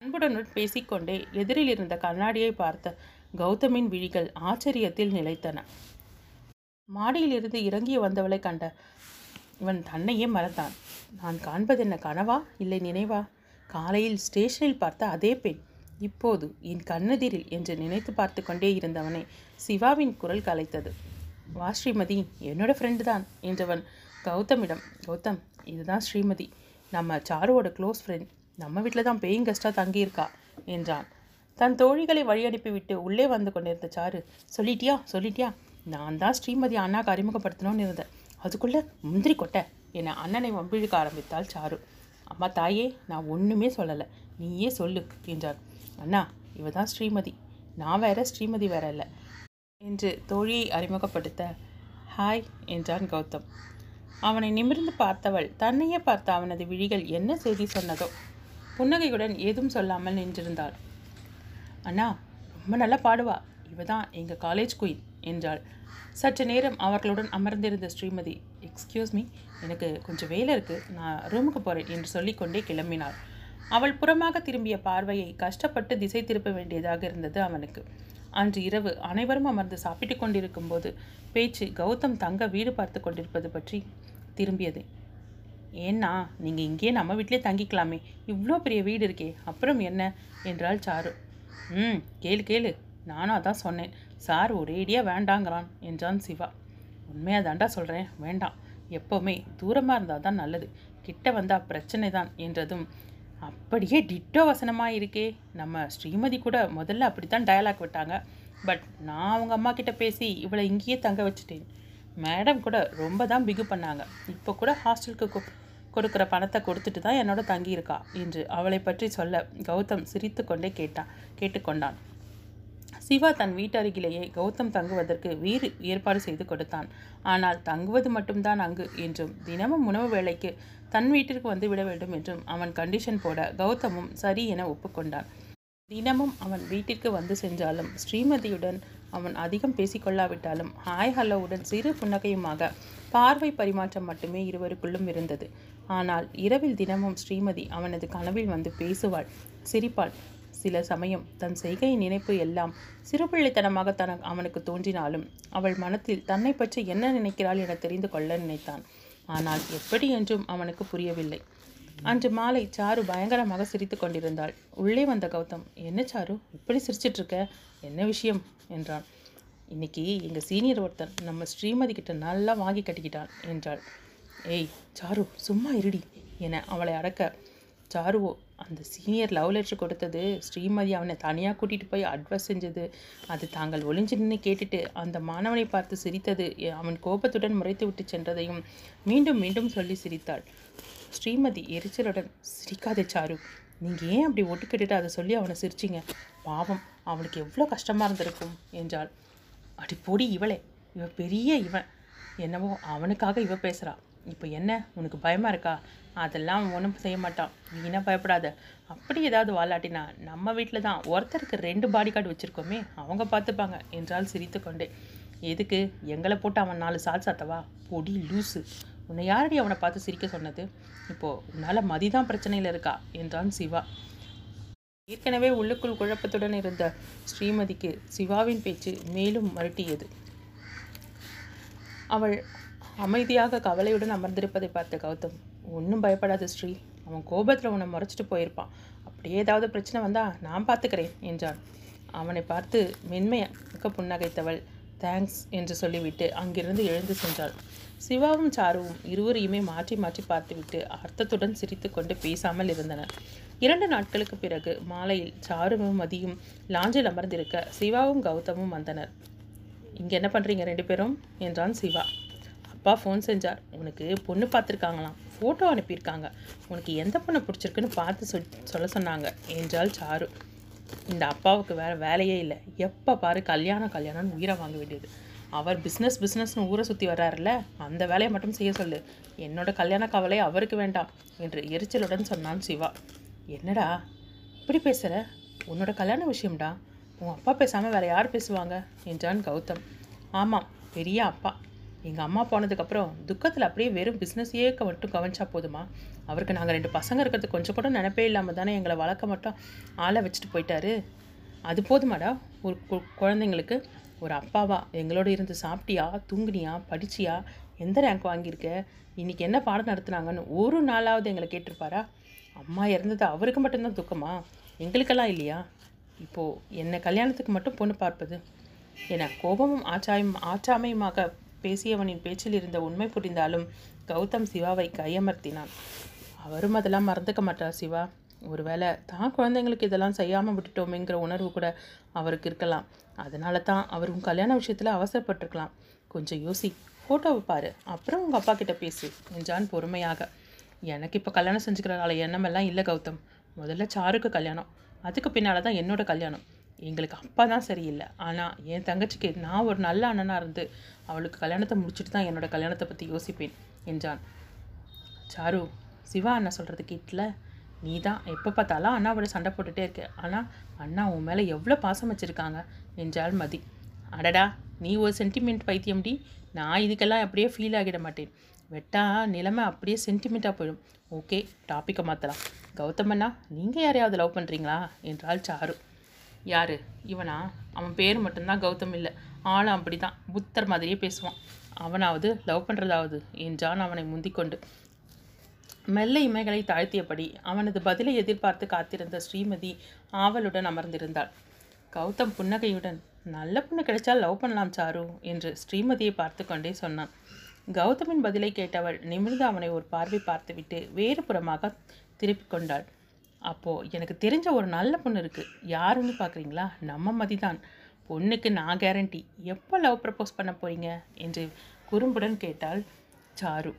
அன்புடனுடன் பேசிக்கொண்டே எதிரில் இருந்த கண்ணாடியை பார்த்த கௌதமின் விழிகள் ஆச்சரியத்தில் நிலைத்தன. மாடியிலிருந்து இறங்கி வந்தவளை கண்ட இவன் தன்னையே மறந்தான். நான் காண்பது என்ன கனவா இல்லை நினைவா? காலையில் ஸ்டேஷனில் பார்த்த அதே பெண் இப்போது என் கண்ணெதிரில் என்று நினைத்து பார்த்து கொண்டே இருந்தவனை சிவாவின் குரல் கலைத்தது. வா ஸ்ரீமதி, என்னோட ஃப்ரெண்டு தான் என்றவன் கௌதமிடம், கௌதம் இதுதான் ஸ்ரீமதி, நம்ம சாருவோட க்ளோஸ் ஃப்ரெண்ட், நம்ம வீட்டில் தான் பேயிங் கெஸ்டாக தங்கியிருக்கா என்றான். தன் தோழிகளை வழி அனுப்பிவிட்டு உள்ளே வந்து கொண்டிருந்த சாரு, சொல்லிட்டியா சொல்லிட்டியா நான் தான் ஸ்ரீமதி அண்ணாக்கு அறிமுகப்படுத்தணும்னு இருந்தேன், அதுக்குள்ளே முந்திரி கொட்டை என அண்ணனை வம்பிழுக்க ஆரம்பித்தாள் சாரு. அம்மா தாயே, நான் ஒன்றுமே சொல்லலை, நீயே சொல்லு என்றார். அண்ணா, இவ தான் ஸ்ரீமதி, நான் வேற ஸ்ரீமதி வேற இல்லை என்று தோழியை அறிமுகப்படுத்த, ஹாய் என்றான் கௌதம். அவனை நிமிர்ந்து பார்த்தவள் தன்னையே பார்த்த அவனது விழிகள் என்ன செய்தி சொன்னதோ புன்னகையுடன் ஏதும் சொல்லாமல் நின்றிருந்தாள். அண்ணா, ரொம்ப நல்லா பாடுவா, இவ தான் எங்கள் காலேஜ் குயின் என்றாள். சற்று நேரம் அவர்களுடன் அமர்ந்திருந்த ஸ்ரீமதி, எக்ஸ்கியூஸ் மீ, எனக்கு கொஞ்சம் வேலை இருக்குது, நான் ரூமுக்கு போகிறேன் என்று சொல்லிக்கொண்டே கிளம்பினாள். அவள் புறமாக திரும்பிய பார்வையை கஷ்டப்பட்டு திசை திருப்ப வேண்டியதாக இருந்தது அவனுக்கு. அன்று இரவு அனைவரும் அமர்ந்து சாப்பிட்டு கொண்டிருக்கும் போது பேச்சு கௌதம் தங்க வீடு பார்த்து கொண்டிருப்பது பற்றி திரும்பியது. ஏன்னா நீங்கள் இங்கேயே நம்ம வீட்டிலே தங்கிக்கலாமே, இவ்வளோ பெரிய வீடு இருக்கே, அப்புறம் என்ன என்றாள் சாரு. ம் கேளு கேளு, நானும் அதான் சொன்னேன், சார் ஒரேடியாக வேண்டாங்கிறான் என்றான் சிவா. உண்மையாக தாண்டா சொல்கிறேன், வேண்டாம், எப்போவுமே தூரமாக இருந்தால் தான் நல்லது, கிட்ட வந்தால் பிரச்சனை தான் என்றதும், அப்படியே டிட்டோ வசனமாக இருக்கே, நம்ம ஸ்ரீமதி கூட முதல்ல அப்படி தான் டயலாக் விட்டாங்க, பட் நான் அவங்க அம்மா கிட்ட பேசி இவளை இங்கேயே தங்க வச்சுட்டேன், மேடம் கூட ரொம்ப தான் பிகு பண்ணாங்க, இப்போ கூட ஹாஸ்டலுக்கு கொடுக்குற பணத்தை கொடுத்துட்டு தான் என்னோட தங்கியிருக்கா என்று அவளை பற்றி சொல்ல கௌதம் சிரித்து கொண்டே கேட்டான் கேட்டுக்கொண்டான். சிவா தன் வீட்டருகிலேயே கௌதம் தங்குவதற்கு வீடு ஏற்பாடு செய்து கொடுத்தான். ஆனால் தங்குவது மட்டும்தான் அங்கு என்றும், தினமும் உணவு வேளைக்கு தன் வீட்டிற்கு வந்து விட வேண்டும் என்றும் அவன் கண்டிஷன் போட கௌதமும் சரி என ஒப்புக்கொண்டான். தினமும் அவன் வீட்டிற்கு வந்து சென்றாலும் ஸ்ரீமதியுடன் அவன் அதிகம் பேசிக்கொள்ளாவிட்டாலும் ஹாய் ஹலோவுடன் சிறு புன்னகையுமாக பார்வை பரிமாற்றம் மட்டுமே இருவருக்குள்ளும் இருந்தது. ஆனால் இரவில் தினமும் ஸ்ரீமதி அவனது கனவில் வந்து பேசுவாள், சிரிப்பாள். சில சமயம் தன் செய்கை நினைப்பு எல்லாம் சிறுபிள்ளைத்தனமாக தன அவனுக்கு தோன்றினாலும் அவள் மனத்தில் தன்னை பற்றி என்ன நினைக்கிறாள் என தெரிந்து கொள்ள நினைத்தான். ஆனால் எப்படி என்றும் அவனுக்கு புரியவில்லை. அன்று மாலை சாரு பயங்கரமாக சிரித்து கொண்டிருந்தாள். உள்ளே வந்த கௌதம், என்ன சாரு இப்படி சிரிச்சிட்ருக்க, என்ன விஷயம் என்றான். இன்னைக்கு எங்கள் சீனியர் ஒருத்தன் நம்ம ஸ்ரீமதி கிட்ட நல்லா வாங்கி கட்டிக்கிட்டான் என்றாள். ஏய் சாரு சும்மா இருடி என அவளை அடக்க, சாருவோ அந்த சீனியர் லவ் லெட்டர் கொடுத்தது, ஸ்ரீமதி அவனை தனியாக கூட்டிகிட்டு போய் அட்வைஸ் செஞ்சது, அது தாங்கள் ஒளிஞ்சு நின்று கேட்டுட்டு அந்த மாணவனை பார்த்து சிரித்தது, அவன் கோபத்துடன் முறைத்து விட்டு சென்றதையும் மீண்டும் மீண்டும் சொல்லி சிரித்தாள். ஸ்ரீமதி எரிச்சலுடன், சிரிக்காதே சாரு, நீங்கள் ஏன் அப்படி ஒட்டு கேட்டுட்டு அதை சொல்லி அவனை சிரிச்சிங்க, பாவம் அவனுக்கு எவ்வளோ கஷ்டமாக இருந்திருக்கும் என்றாள். அப்படி பொடி இவளே, இவ பெரிய இவன், என்னவோ அவனுக்காக இவ பேசுகிறா, இப்போ என்ன உனக்கு பயமாக இருக்கா, அதெல்லாம் ஒன்றும் செய்ய மாட்டான், நீனா பயப்படாத, அப்படி ஏதாவது வாலாட்டினா நம்ம வீட்டில் தான் ஒருத்தருக்கு ரெண்டு பாடி கார்டு வச்சுருக்கோமே, அவங்க பார்த்துப்பாங்க என்றால் சிரித்து கொண்டே. எதுக்கு எங்களை போட்டு அவன் நாலு சால் சாத்தவா, பொடி லூஸு, உன்னை யாரடி அவனை பார்த்து சிரிக்க சொன்னது, இப்போது உன்னால் மதிதான் பிரச்சனையில் இருக்கா என்றான் சிவா. ஏற்கனவே உள்ளுக்குள் குழப்பத்துடன் இருந்த ஸ்ரீமதிக்கு சிவாவின் பேச்சு மேலும் மருட்டியது. அவள் அமைதியாக கவலையுடன் அமர்ந்திருப்பதை பார்த்த கௌதம், ஒன்றும் பயப்படாத ஸ்ரீ, அவன் கோபத்தில் உன்னை முறைச்சிட்டு போயிருப்பான், அப்படியே ஏதாவது பிரச்சனை வந்தால் நான் பார்த்துக்கிறேன் என்றான். அவனை பார்த்து மென்மையாக புன்னகைத்தவள் தேங்க்ஸ் என்று சொல்லிவிட்டு அங்கிருந்து எழுந்து சென்றாள். சிவாவும் சாருவும் இருவரையுமே மாற்றி மாற்றி பார்த்துவிட்டு அர்த்தத்துடன் சிரித்து கொண்டு பேசாமல் இருந்தனர். இரண்டு நாட்களுக்கு பிறகு மாலையில் சாருவும் மதியும் லாஞ்சில் அமர்ந்திருக்க சிவாவும் கௌதமும் வந்தனர். இங்கே என்ன பண்ணுறீங்க ரெண்டு பேரும் என்றான் சிவா. அப்பா ஃபோன் செஞ்சார், உனக்கு பொண்ணு பார்த்துருக்காங்களாம், ஃபோட்டோ அனுப்பியிருக்காங்க, உனக்கு எந்த பொண்ணை பிடிச்சிருக்குன்னு பார்த்து சொல் சொல்ல சொன்னாங்க என்றாள் சாரு. இந்த அப்பாவுக்கு வேறு வேலையே இல்லை, எப்போ பாரு கல்யாணம் கல்யாணம்னு உயிரை வாங்க வேண்டியது, அவர் பிஸ்னஸ் பிஸ்னஸ்னு ஊரை சுற்றி வர்றாருல, அந்த வேலையை மட்டும் செய்ய சொல்லு, என்னோட கல்யாண கவலை அவருக்கு வேண்டாம் என்று எரிச்சலுடன் சொன்னான் சிவா. என்னடா இப்படி பேசுகிற, உன்னோட கல்யாண விஷயம்டா, உன் அப்பா பேசாமல் வேறு யார் பேசுவாங்க என்றான் கௌதம். ஆமாம் பெரிய அப்பா, எங்கள் அம்மா போனதுக்கப்புறம் துக்கத்தில் அப்படியே வெறும் பிஸ்னஸையே மட்டும் கவனிச்சா போதுமா, அவருக்கு நாங்கள் ரெண்டு பசங்க இருக்கிறது கொஞ்சம் கூட நினைப்பே இல்லாமல் தானே எங்களை வளர்க்க மட்டும் ஆளை வச்சுட்டு போயிட்டாரு, அது போதுமாடா ஒரு குழந்தைங்களுக்கு, ஒரு அப்பாவா எங்களோட இருந்து சாப்பிட்டியா, தூங்குனியா, படிச்சியா, எந்த ரேங்க் வாங்கியிருக்க, இன்றைக்கி என்ன பாடம் நடத்துனாங்கன்னு ஒரு நாளாவது எங்களை கேட்டிருப்பாரா, அம்மா இறந்தது அவருக்கு மட்டும்தான் துக்கமா, எங்களுக்கெல்லாம் இல்லையா, இப்போது என்னை கல்யாணத்துக்கு மட்டும் பொண்ணு பார்ப்பது என கோபமும் ஆச்சாயம் ஆச்சாமையுமாக பேசியவனின் பேச்சில் இருந்த உண்மை புரிந்தாலும் கௌதம் சிவாவை கையமர்த்தினான். அவரும் அதெல்லாம் மறந்துக்க மாட்டார் சிவா, ஒருவேளை தான் குழந்தைங்களுக்கு இதெல்லாம் செய்யாமல் விட்டுட்டோமேங்கிற உணர்வு கூட அவருக்கு இருக்கலாம், அதனால தான் அவர் உன் கல்யாண விஷயத்தில் அவசரப்பட்டிருக்கலாம், கொஞ்சம் யோசி, ஃபோட்டோவை பாரு, அப்புறம் உங்கள் அப்பா கிட்ட பேசு என்றான் பொறுமையாக. எனக்கு இப்போ கல்யாணம் செஞ்சுக்கிறனால எண்ணமெல்லாம் இல்லை கௌதம், முதல்ல சாருக்கு கல்யாணம், அதுக்கு பின்னால் தான் என்னோட கல்யாணம், எங்களுக்கு அப்பா தான் சரியில்லை, ஆனால் என் தங்கச்சிக்கு நான் ஒரு நல்ல அண்ணனாக இருந்து அவளுக்கு கல்யாணத்தை முடிச்சுட்டு தான் என்னோடய கல்யாணத்தை பற்றி யோசிப்பேன் என்றான். சாரு சிவா அண்ணா சொல்கிறது கேட்டில், நீ தான் எப்போ பார்த்தாலும் அண்ணாவோட சண்டை போட்டுகிட்டே இருக்க, ஆனால் அண்ணா உன் மேலே எவ்வளோ பாசம் வச்சுருக்காங்க என்றாள் மதி. அடடா நீ ஒரு சென்டிமெண்ட் பைத்தியம்டி, நான் இதுக்கெல்லாம் அப்படியே ஃபீல் ஆகிட மாட்டேன், வெட்டா நிலைமை அப்படியே சென்டிமெண்ட்டாக போயிடும், ஓகே டாப்பிக்கை மாற்றலாம், கௌதம் அண்ணா நீங்கள் யாரையாவது லவ் பண்ணுறீங்களா என்றாள் சாரு. யாரு இவனா, அவன் பேர் மட்டும்தான் கௌதம், இல்லை ஆளும் அப்படி தான் புத்தர் மாதிரியே பேசுவான், அவனாவது லவ் பண்ணுறதாவது என்றான் அவனை முந்திக்கொண்டு. மெல்ல இமைகளை தாழ்த்தியபடி அவனது பதிலை எதிர்பார்த்து காத்திருந்த ஸ்ரீமதி ஆவலுடன் அமர்ந்திருந்தாள். கௌதம் புன்னகையுடன், நல்ல பொண்ணு கிடைச்சால் லவ் பண்ணலாம் சாரு என்று ஸ்ரீமதியை பார்த்து கொண்டே சொன்னான். கௌதமின் பதிலை கேட்டவள் நிமிர்ந்து அவனை ஒரு பார்வை பார்த்துவிட்டு வேறு புறமாக திருப்பி கொண்டாள். அப்போது எனக்கு தெரிஞ்ச ஒரு நல்ல பொண்ணு இருக்குது, யாருன்னு பார்க்குறீங்களா, நம்ம மதிதான், பொண்ணுக்கு நான் கேரண்டி, எப்போ லவ் ப்ரப்போஸ் பண்ண போகிறீங்க என்று குறும்புடன் கேட்டாள் சாரு.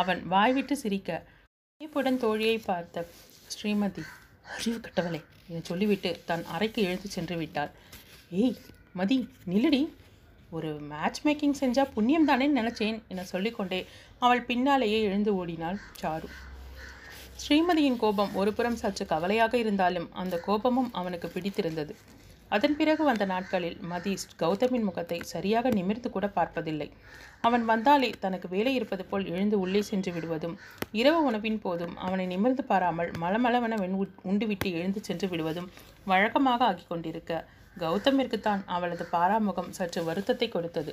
அவன் வாய்விட்டு சிரிக்க சிரிப்புடன் தோழியை பார்த்த ஸ்ரீமதி, அறிவு கட்டவளே என சொல்லிவிட்டு தன் அறைக்கு எழுந்து சென்று விட்டாள். ஏய் மதி நில்லடி, ஒரு மேட்ச் மேக்கிங் செஞ்சால் புண்ணியம் தானேன்னு நினச்சேன் என சொல்லிக்கொண்டே அவள் பின்னாலேயே எழுந்து ஓடினாள் சாரு. ஸ்ரீமதியின் கோபம் ஒருபுறம் சற்று கவலையாக இருந்தாலும் அந்த கோபமும் அவனுக்கு பிடித்திருந்தது. அதன் பிறகு வந்த நாட்களில் மதீஷ் கௌதமின் முகத்தை சரியாக நிமிர்ந்து கூட பார்ப்பதில்லை. அவன் வந்தாலே தனக்கு வேலை இருப்பது போல் எழுந்து உள்ளே சென்று விடுவதும், இரவு உணவின் போதும் அவனை நிமிர்ந்து பாராமல் மலமளவன வெண் உண்டுவிட்டு எழுந்து சென்று விடுவதும் வழக்கமாக ஆகி கொண்டிருக்க கௌதமிற்குத்தான் அவளது பாராமுகம் சற்று வருத்தத்தை கொடுத்தது.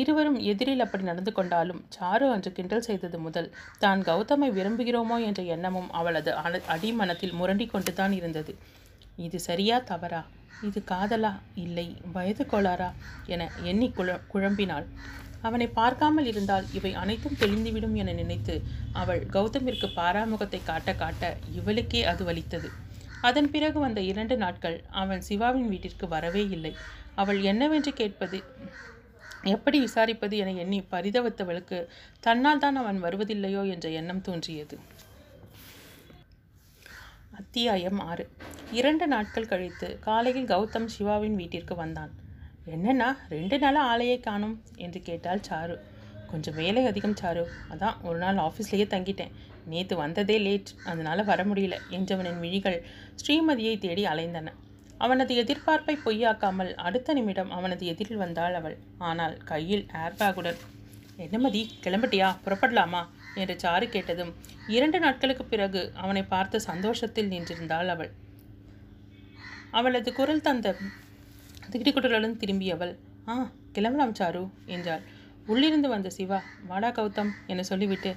இருவரும் எதிரில் அப்படி நடந்து கொண்டாலும் சாரு அன்று கிண்டல் செய்தது முதல் தான் கௌதமை விரும்புகிறோமோ என்ற எண்ணமும் அவளது அடிமனத்தில் முரண்டி கொண்டு தான் இருந்தது. இது சரியா தவறா, இது காதலா இல்லை வயது கோளாரா என எண்ணி குழ குழம்பினாள். அவனை பார்க்காமல் இருந்தால் இவை அனைத்தும் தெளிந்துவிடும் என நினைத்து அவள் கௌதமிற்கு பாராமுகத்தை காட்ட காட்ட இவளுக்கே அது வலித்தது. அதன் பிறகு வந்த இரண்டு நாட்கள் அவன் சிவாவின் வீட்டிற்கு வரவே இல்லை. அவள் என்னவென்று கேட்பது, எப்படி விசாரிப்பது என எண்ணி பரிதவித்தவளுக்கு தன்னால் தான் அவன் வருவதில்லையோ என்ற எண்ணம் தோன்றியது. அத்தியாயம் ஆறு. இரண்டு நாட்கள் கழித்து காலையில் கௌதம் சிவாவின் வீட்டிற்கு வந்தான். என்னன்னா ரெண்டு நாளாக ஆளையை காணும் என்று கேட்டாள் சாரு. கொஞ்சம் வேலை அதிகம் சாரு, அதான் ஒரு நாள் ஆஃபீஸ்லேயே தங்கிட்டேன், நேற்று வந்ததே லேட், அதனால வர முடியல என்றவனின் விழிகள் ஸ்ரீமதியை தேடி அலைந்தன. அவனது எதிர்பார்ப்பை பொய்யாக்காமல் அடுத்த நிமிடம் அவனது எதிரில் வந்தாள் அவள். ஆனால் கையில் ஏர்பேக்குடன் என்னமதி கிளம்பிட்டியா, புறப்படலாமா என்று சாரு கேட்டதும் இரண்டு நாட்களுக்கு பிறகு அவனை பார்த்து சந்தோஷத்தில் நின்றிருந்தாள் அவள். அவளது குரல் தந்த திகிடிக்குடலுடன் திரும்பியவள் ஆ கிளம்பலாம் சாரு என்றாள். உள்ளிருந்து வந்த சிவா வாடா கௌதம் என சொல்லிவிட்டு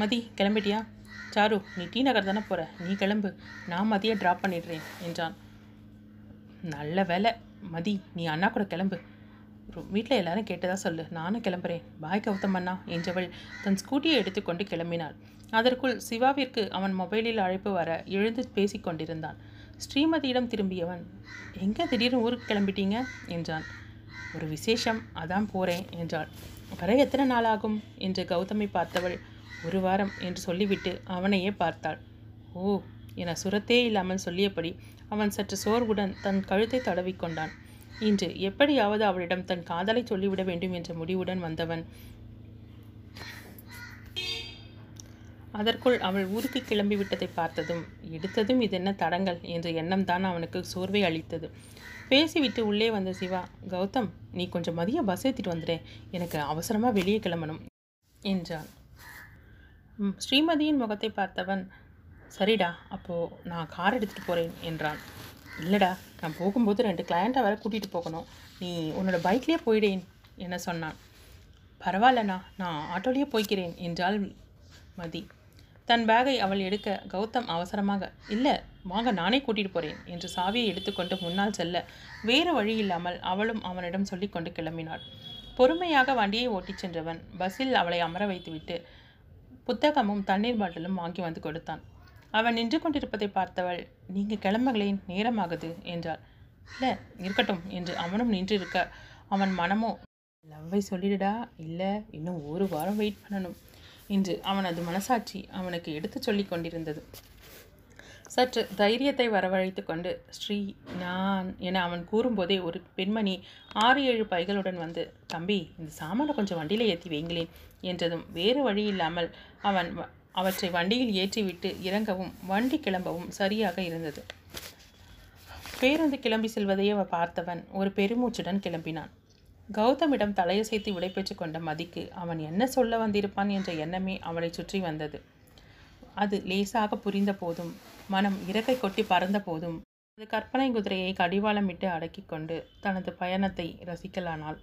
மதி கிளம்பிட்டியா, சாரு நீ டி நகர் தானே போகிற, நீ கிளம்பு, நான் மதியை ட்ராப் பண்ணிடுறேன் என்றான். நல்ல வேலை மதி, நீ அண்ணா கூட கிளம்பு, வீட்டில் எல்லாரும் கேட்டதா சொல்லு, நானும் கிளம்புறேன், பாய் கௌதம் அண்ணா என்றவள் தன் ஸ்கூட்டியை எடுத்துக்கொண்டு கிளம்பினாள். அதற்குள் சிவாவிற்கு அவன் மொபைலில் அழைப்பு வர எழுந்து பேசி கொண்டிருந்தான். ஸ்ரீமதியிடம் திரும்பியவன் எங்கே திடீர்னு ஊருக்கு கிளம்பிட்டீங்க என்றான். ஒரு விசேஷம், அதான் போகிறேன் என்றாள். வர எத்தனை நாளாகும் என்று கௌதமை பார்த்தவள் ஒரு வாரம் என்று சொல்லிவிட்டு அவனையே பார்த்தாள். ஓ என சுரத்தே இல்லாமல் சொல்லியபடி அவன் சற்று சோர்வுடன் தன் கழுத்தை தடவிக்கொண்டான். இன்று எப்படியாவது அவளிடம் தன் காதலை சொல்லிவிட வேண்டும் என்ற முடிவுடன் வந்தவன் அதற்குள் அவள் ஊருக்கு கிளம்பிவிட்டதை பார்த்ததும் எடுத்ததும் இதென்ன தடங்கள் என்ற எண்ணம்தான் அவனுக்கு சோர்வை அளித்தது. பேசிவிட்டு உள்ளே வந்த சிவா கௌதம் நீ கொஞ்சம் மதியம் பஸ் ஏற்றிட்டு வந்துடு, எனக்கு அவசரமாக வெளியே கிளம்பணும் என்றான். ஸ்ரீமதியின் முகத்தை பார்த்தவன் சரிடா அப்போது நான் கார் எடுத்துகிட்டு போகிறேன் என்றான். இல்லைடா, நான் போகும்போது ரெண்டு கிளையண்ட்டை வர கூட்டிகிட்டு போகணும், நீ உன்னோட பைக்லேயே போயிடேன் என சொன்னான். பரவாயில்லண்ணா, நான் ஆட்டோலேயே போய்க்கிறேன் என்றாள் மதி. தன் பேகை அவள் எடுக்க கௌதம் அவசரமாக இல்லை வாங்க நானே கூட்டிகிட்டு போகிறேன் என்று சாவியை எடுத்துக்கொண்டு முன்னால் செல்ல வேறு வழி இல்லாமல் அவளும் அவனிடம் சொல்லிக்கொண்டு கிளம்பினாள். பொறுமையாக வண்டியை ஓட்டிச் சென்றவன் பஸ்ஸில் அவளை அமர வைத்துவிட்டு புத்தகமும் தண்ணீர் பாட்டிலும் வாங்கி வந்து கொடுத்தான். அவன் நின்று கொண்டிருப்பதை பார்த்தவள் நீங்கள் கிளம்புகளேன் நேரமாகுது என்றாள். இல்லை இருக்கட்டும் என்று அவனும் நின்றிருக்க அவன் மனமோ லவ்வை சொல்லிடுடா, இல்லை இன்னும் ஒரு வாரம் வெயிட் பண்ணணும் என்று அவனது மனசாட்சி அவனுக்கு எடுத்து சொல்லி கொண்டிருந்தது. சற்று தைரியத்தை வரவழைத்து கொண்டு ஸ்ரீ நான் என அவன் கூறும்போதே ஒரு பெண்மணி ஆறு ஏழு பைகளுடன் வந்து தம்பி இந்த சாமானை கொஞ்சம் வண்டியில் ஏற்றி வைங்களேன் என்றதும் வேறு வழி இல்லாமல் அவன் அவற்றை வண்டியில் ஏற்றிவிட்டு இறங்கவும் வண்டி கிளம்பவும் சரியாக இருந்தது. பேருந்து கிளம்பி செல்வதையே அவன் பார்த்தவன் ஒரு பெருமூச்சுடன் கிளம்பினான். கௌதமிடம் தலையசைத்து விடைபெற்று கொண்ட மதிக்கு அவன் என்ன சொல்ல வந்திருப்பான் என்ற எண்ணமே அவளை சுற்றி வந்தது. அது லேசாக புரிந்த போதும் மனம் இறக்கை கொட்டி பறந்த போதும் அது கற்பனை குதிரையை கடிவாளமிட்டு அடக்கி கொண்டு தனது பயணத்தை ரசிக்கலானாள்.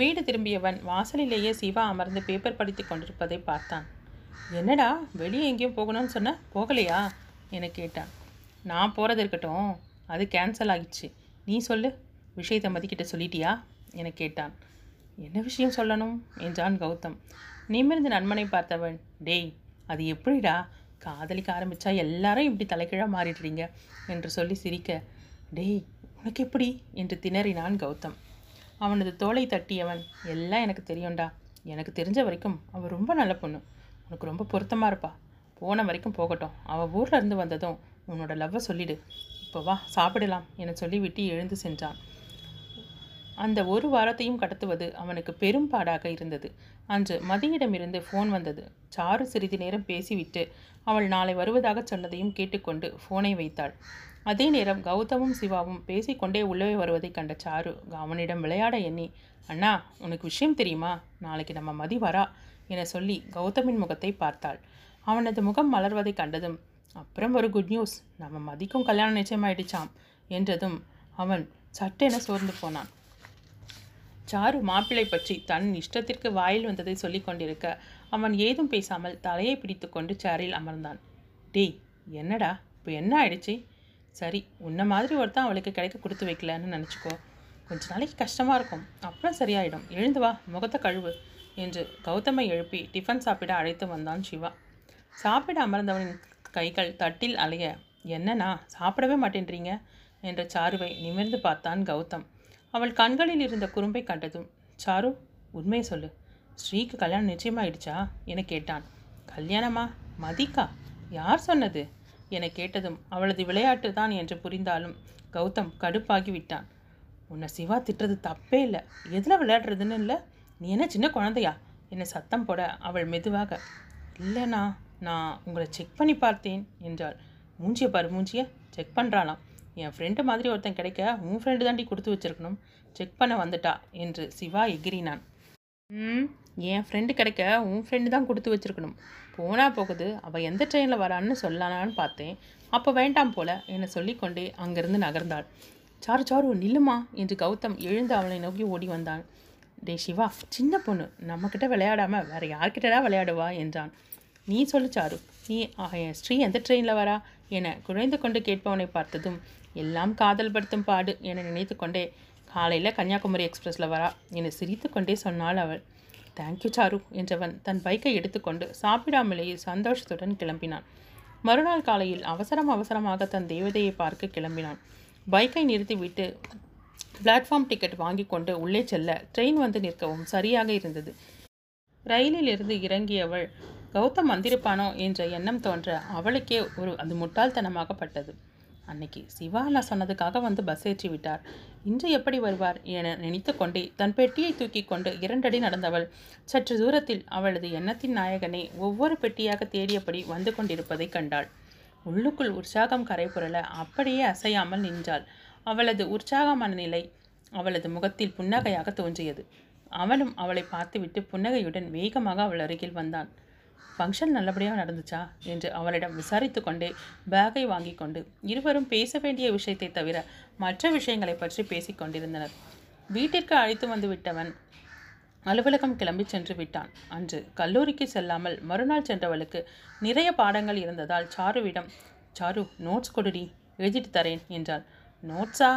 வீடு திரும்பியவன் வாசலிலேயே சிவா அமர்ந்து பேப்பர் படித்து கொண்டிருப்பதை பார்த்தான். என்னடா வெளியே எங்கேயும் போகணும்னு சொன்ன, போகலையா என கேட்டான். நான் போகிறது இருக்கட்டும், அது கேன்சல் ஆகிடுச்சு, நீ சொல்லு, விஷயத்தை மதிக்கிட்ட சொல்லிட்டியா என கேட்டான். என்ன விஷயம் சொல்லணும் என்றான் கௌதம். நிமிர்ந்து நண்பனை பார்த்தவன் டேய் அது எப்படிடா காதலிக்க ஆரம்பித்தா எல்லாரும் இப்படி தலைகீழாக மாறிடுறீங்க என்று சொல்லி சிரிக்க டேய் உனக்கு எப்படி என்று திணறினான் கௌதம். அவனது தோலை தட்டியவன் எல்லாம் எனக்கு தெரியும்டா, எனக்கு தெரிஞ்ச வரைக்கும் அவள் ரொம்ப நல்ல பொண்ணு, உனக்கு ரொம்ப பொருத்தமாக இருப்பா, போன வரைக்கும் போகட்டும், அவள் ஊரில் இருந்து வந்ததும் உன்னோட லவ்வை சொல்லிவிடு, இப்போ வா சாப்பிடலாம் என சொல்லிவிட்டு எழுந்து சென்றான். அந்த ஒரு வாரத்தையும் கடத்துவது அவனுக்கு பெரும் பாடாக இருந்தது. அன்று மதியிடமிருந்து ஃபோன் வந்தது. சாரு சிறிது நேரம் பேசிவிட்டு அவள் நாளை வருவதாக சொன்னதையும் கேட்டுக்கொண்டு ஃபோனை வைத்தாள். அதே நேரம் கௌதமும் சிவாவும் பேசிக்கொண்டே உள்ளே வருவதை கண்ட சாரு அவனிடம் விளையாட எண்ணி, அண்ணா உனக்கு விஷயம் தெரியுமா, நாளைக்கு நம்ம மதி வரா என சொல்லி கௌதமின் முகத்தை பார்த்தாள். அவனது முகம் மலர்வதை கண்டதும், அப்புறம் ஒரு குட் நியூஸ், நம்ம மதிக்கும் கல்யாணம் நிச்சயமாயிடுச்சாம் என்றதும் அவன் சட்டென சோர்ந்து போனான். சாரு மாப்பிள்ளை பற்றி தன் இஷ்டத்திற்கு வாயில் வந்ததை சொல்லி கொண்டிருக்க அவன் ஏதும் பேசாமல் தலையை பிடித்து கொண்டு சேரில் அமர்ந்தான். டேய் என்னடா இப்போ என்ன ஆயிடுச்சு? சரி உன்ன மாதிரி ஒருத்தான் அவளுக்கு கிடைக்க கொடுத்து வைக்கலன்னு நினச்சிக்கோ, கொஞ்ச நாளைக்கு கஷ்டமாக இருக்கும், அப்புறம் சரியாயிடும், எழுந்து வா முகத்தை கழுவு என்று கௌதமை எழுப்பி டிஃபன் சாப்பிட அழைத்து வந்தான் சிவா. சாப்பிட அமர்ந்தவனின் கைகள் தட்டில் அலைய, என்னண்ணா சாப்பிடவே மாட்டேன்றீங்க என்ற சாருவை நிமிர்ந்து பார்த்தான் கௌதம். அவள் கண்களில் இருந்த குறும்பை கண்டதும், சாரு உண்மையை சொல்லு, ஸ்ரீக்கு கல்யாணம் நிச்சயமாயிடுச்சா என கேட்டான். கல்யாணமா? மதிக்கா? யார் சொன்னது என கேட்டதும் அவளது விளையாட்டு தான் என்று புரிந்தாலும் கௌதம் கடுப்பாகி விட்டான். உன்னை சிவா திட்டுறது தப்பே இல்லை, எதில் விளையாடுறதுன்னு இல்லை, நீ என்ன சின்ன குழந்தையா என்னை சத்தம் போட அவள் மெதுவாக, இல்லைண்ணா நான் உங்களை செக் பண்ணி பார்த்தேன் என்றாள். மூஞ்சியை பாரு, மூஞ்சியை செக் பண்ணுறாளாம், என் ஃப்ரெண்டு மாதிரி ஒருத்தன் கிடைக்க உன் ஃப்ரெண்டு தாண்டி கொடுத்து வச்சிருக்கணும், செக் பண்ண வந்துட்டா என்று சிவா எகிரினான். ம் என் ஃப்ரெண்டு கிடைக்க உன் ஃப்ரெண்டு தான் கொடுத்து வச்சிருக்கணும், போனால் போகுது, அவள் எந்த ட்ரெயினில் வரான்னு சொல்லலான்னு பார்த்தேன், அப்போ வேண்டாம் போல என்னை சொல்லிக்கொண்டே அங்கேருந்து நகர்ந்தாள். சாரு சாரு நில்லுமா என்று கௌதம் எழுந்து அவளை நோக்கி ஓடி வந்தான். டே சிவா சின்ன பொண்ணு, நம்மக்கிட்ட விளையாடாமல் வேறு யார்கிட்டடா விளையாடுவா என்றான். நீ சொல்லு சாரு, நீ ஸ்ரீ எந்த ட்ரெயினில் வரா என குழைந்து கொண்டு கேட்பவனை பார்த்ததும் எல்லாம் காதல் படுத்தும் பாடு என நினைத்து கொண்டே, காலையில் கன்னியாகுமரி எக்ஸ்பிரஸில் வரா என சிரித்து கொண்டே சொன்னாள் அவள். தேங்க்யூ சாரு என்றவன் தன் பைக்கை எடுத்துக்கொண்டு சாப்பிடாமலேயே சந்தோஷத்துடன் கிளம்பினான். மறுநாள் காலையில் அவசரம் அவசரமாக தன் தேவதையை பார்க்க கிளம்பினான். பைக்கை நிறுத்திவிட்டு பிளாட்ஃபார்ம் டிக்கெட் வாங்கி கொண்டு உள்ளே செல்ல ட்ரெயின் வந்து நிற்கவும் சரியாக இருந்தது. ரயிலில் இருந்து இறங்கியவள் கௌதம் வந்திருப்பானோ என்ற எண்ணம் தோன்ற அவளுக்கே ஒரு அது முட்டாள்தனமாகப்பட்டது. அன்னைக்கு சிவா நான் சொன்னதுக்காக வந்து பஸ் ஏற்றி விட்டார், இன்று எப்படி வருவார் என நினைத்து கொண்டே தன் பெட்டியை தூக்கி கொண்டு இரண்டடி நடந்தவள் சற்று தூரத்தில் அவளது எண்ணத்தின் நாயகனை ஒவ்வொரு பெட்டியாக தேடியபடி வந்து கொண்டிருப்பதை கண்டாள். உள்ளுக்குள் உற்சாகம் கரைபுரள அப்படியே அசையாமல் நின்றாள். அவளது உற்சாகமான நிலை அவளது முகத்தில் புன்னகையாக தோன்றியது. அவனும் அவளை பார்த்துவிட்டு புன்னகையுடன் வேகமாக அவள் அருகில் வந்தான். ஃபங்க்ஷன் நல்லபடியாக நடந்துச்சா என்று அவளிடம் விசாரித்து கொண்டே பேக்கை வாங்கி கொண்டு இருவரும் பேச வேண்டிய விஷயத்தை தவிர மற்ற விஷயங்களை பற்றி பேசி கொண்டிருந்தனர். வீட்டிற்கு அழைத்து வந்து விட்டவன் அலுவலகம் கிளம்பி சென்று விட்டான். அன்று கல்லூரிக்கு செல்லாமல் மறுநாள் சென்றவளுக்கு நிறைய பாடங்கள் இருந்ததால் சாருவிடம், சாரு நோட்ஸ் கொடுடி எழுதிட்டு தரேன் என்றாள். நோட்ஸா?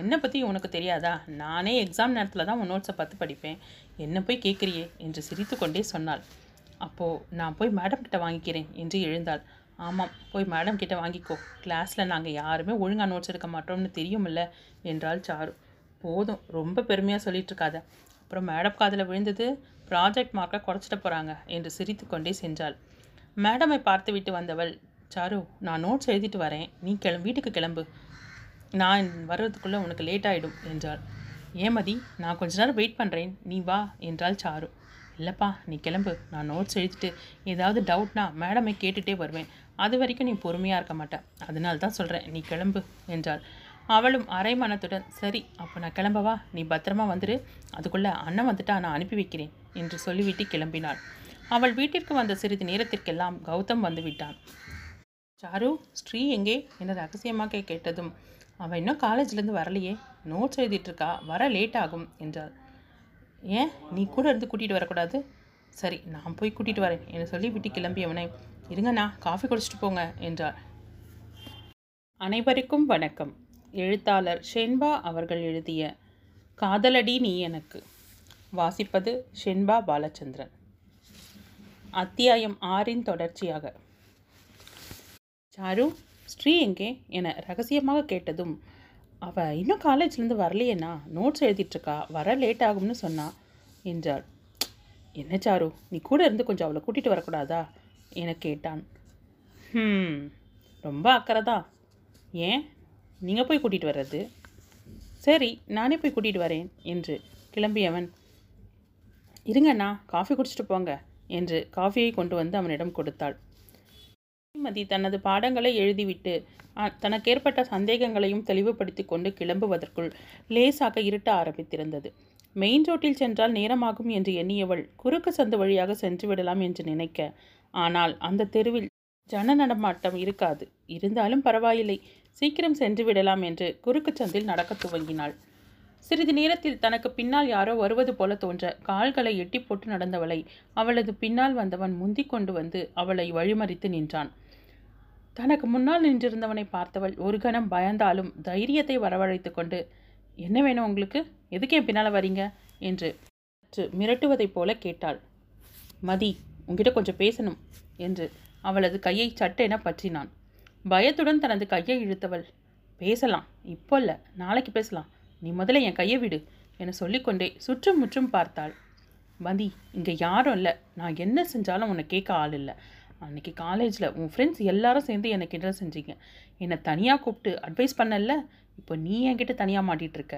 என்னை பற்றி உனக்கு தெரியாதா? நானே எக்ஸாம் நேரத்தில் தான் உன் நோட்ஸை பார்த்து படிப்பேன், என்னை போய் கேட்குறியே என்று சிரித்து கொண்டே சொன்னாள். அப்போது நான் போய் மேடம் கிட்ட வாங்கிக்கிறேன் என்று எழுந்தாள். ஆமாம் போய் மேடம் கிட்ட வாங்கிக்கோ, கிளாஸில் நாங்கள் யாருமே ஒழுங்காக நோட்ஸ் எடுக்க மாட்டோம்னு தெரியுமில்ல என்றாள் சாரு. போதும் ரொம்ப பெருமையாக சொல்லிகிட்ருக்காத, அப்புறம் மேடம் காதில் விழுந்தது ப்ராஜெக்ட் மார்க்கை குறைச்சிட்டு போகிறாங்க என்று சிரித்து கொண்டே சென்றாள். மேடமை பார்த்து விட்டு வந்தவள், சாரு நான் நோட்ஸ் எழுதிட்டு வரேன், நீ கிளம்பு, வீட்டுக்கு கிளம்பு, நான் வர்றதுக்குள்ளே உனக்கு லேட் ஆகிடும் என்றாள். ஏமதி நான் கொஞ்ச நேரம் வெயிட் பண்ணுறேன், நீ வா என்றாள் சாரு. இல்லைப்பா நீ கிளம்பு, நான் நோட்ஸ் எழுதிட்டு ஏதாவது டவுட்னா மேடமை கேட்டுகிட்டே வருவேன், அது வரைக்கும் நீ பொறுமையாக இருக்க மாட்டேன், அதனால தான் சொல்கிறேன், நீ கிளம்பு என்றாள். அவளும் அரைமனத்துடன் சரி அப்போ நான் கிளம்பவா, நீ பத்திரமா வந்துடு, அதுக்குள்ளே அண்ணன் வந்துட்டா நான் அனுப்பி வைக்கிறேன் என்று சொல்லிவிட்டு கிளம்பினாள். அவள் வீட்டிற்கு வந்த சிறிது நேரத்திற்கெல்லாம் கௌதம் வந்து விட்டான். சாரு ஸ்ரீ எங்கே என ரகசியமாக கேட்டதும், அவள் இன்னும் காலேஜ்லேருந்து வரலையே, நோட்ஸ் எழுதிட்டுருக்கா, வர லேட் ஆகும் என்றாள். ஏன் நீ கூட இருந்து கூட்டிகிட்டு வரக்கூடாது? சரி நான் போய் கூட்டிகிட்டு வரேன் என்னை சொல்லி விட்டு கிளம்பியவனே, இருங்கண்ணா காஃபி குடிச்சிட்டு போங்க என்றார். அனைவருக்கும் வணக்கம். எழுத்தாளர் ஷென்பா அவர்கள் எழுதிய காதலடி நீ எனக்கு, வாசிப்பது ஷென்பா பாலச்சந்திரன். அத்தியாயம் ஆறின் தொடர்ச்சியாக. சாரு ஸ்ரீ எங்கே என ரகசியமாக கேட்டதும், அவள் இன்னும் காலேஜ்லேருந்து வரலையேண்ணா, நோட்ஸ் எழுதிட்டுருக்கா, வர லேட் ஆகும்னு சொன்னான் என்றாள். என்ன சாரு நீ கூட இருந்து கொஞ்சம் அவளை கூட்டிகிட்டு வரக்கூடாதா என கேட்டான். ம் ரொம்ப அக்கறை தான். ஏன் நீங்கள் போய் கூட்டிகிட்டு வர்றது? சரி, நானே போய் கூட்டிகிட்டு வரேன் என்று கிளம்பியவன், இருங்கண்ணா காஃபி குடிச்சிட்டு போங்க என்று காஃபியை கொண்டு வந்து அவனிடம் கொடுத்தாள். ஸ்ரீமதி தனது பாடங்களை எழுதிவிட்டு தனக்கேற்பட்ட சந்தேகங்களையும் தெளிவுபடுத்தி கொண்டு கிளம்புவதற்குள் லேசாக இருட்ட ஆரம்பித்திருந்தது. மெயின் ரோட்டில் சென்றால் நேரமாகும் என்று எண்ணியவள் குறுக்கு சந்து வழியாக சென்று விடலாம் என்று நினைக்க, ஆனால் அந்த தெருவில் ஜன நடமாட்டம் இருக்காது, இருந்தாலும் பரவாயில்லை, சீக்கிரம் சென்று விடலாம் என்று குறுக்கு சந்தில் நடக்க துவங்கினாள். சிறிது நேரத்தில் தனக்கு பின்னால் யாரோ வருவது போல தோன்ற கால்களை எட்டி போட்டு நடந்தவளை அவளது பின்னால் வந்தவன் முந்தி கொண்டு வந்து அவளை வழிமறித்து நின்றான். தனக்கு முன்னால் நின்றிருந்தவனை பார்த்தவள் ஒரு கணம் பயந்தாலும் தைரியத்தை வரவழைத்து கொண்டு, என்ன வேணும் உங்களுக்கு, எதுக்கு என் பின்னால் வரீங்க என்று மிரட்டுவதைப் போல கேட்டாள். மதி, உங்ககிட்ட கொஞ்சம் பேசணும் என்று அவளது கையை சட்டென பற்றினான். பயத்துடன் தனது கையை இழுத்தவள், பேசலாம், இப்போ இல்லை, நாளைக்கு பேசலாம், நீ முதல்ல என் கையை விடு என சொல்லிக்கொண்டே சுற்றும் முற்றும் பார்த்தாள். மதி, இங்கே யாரும் இல்லை, நான் என்ன செஞ்சாலும் உன்னை கேட்க ஆள் இல்லை. அன்றைக்கி காலேஜில் உன் ஃப்ரெண்ட்ஸ் எல்லாரும் சேர்ந்து என்னை கிண்டல் செஞ்சீங்க, என்னை தனியாக கூப்பிட்டு அட்வைஸ் பண்ணல, இப்போ நீ என்கிட்ட தனியாக மாட்டிகிட்ருக்க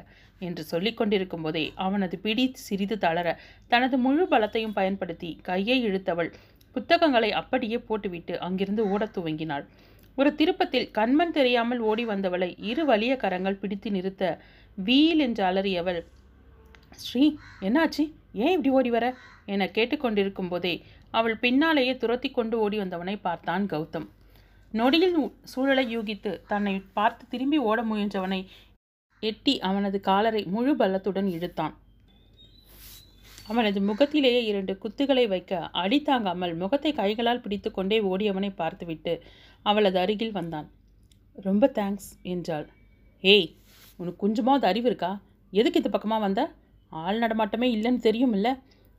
என்று சொல்லி கொண்டிருக்கும் போதே அவனது பிடி சிறிது தளர தனது முழு பலத்தையும் பயன்படுத்தி கையை இழுத்தவள் புத்தகங்களை அப்படியே போட்டுவிட்டு அங்கிருந்து ஓடத் துவங்கினாள். ஒரு திருப்பத்தில் கண்மண் தெரியாமல் ஓடி வந்தவளை இரு வலிய கரங்கள் பிடித்து நிறுத்த வீல் என்று அலறியவள், ஸ்ரீ என்னாச்சு, ஏன் இப்படி ஓடி வர என கேட்டுக்கொண்டிருக்கும் போதே அவள் பின்னாலேயே துரத்தி கொண்டு ஓடி வந்தவனை பார்த்தான் கௌதம். நொடியில் சூழலை யூகித்து தன்னை பார்த்து திரும்பி ஓட முயன்றவனை எட்டி அவனது காலரை முழு பலத்துடன் இழுத்தான். அவனது முகத்திலேயே இரண்டு குத்துகளை வைக்க அடி தாங்காமல் முகத்தை கைகளால் பிடித்து கொண்டே ஓடியவனை பார்த்துவிட்டு அவளது அருகில் வந்தான். ரொம்ப தேங்க்ஸ் என்றாள். ஏய், உனக்கு கொஞ்சமாவது அறிவு இருக்கா? எதுக்கு இந்த பக்கமாக வந்த? ஆள் நடமாட்டமே இல்லைன்னு தெரியும் இல்லை,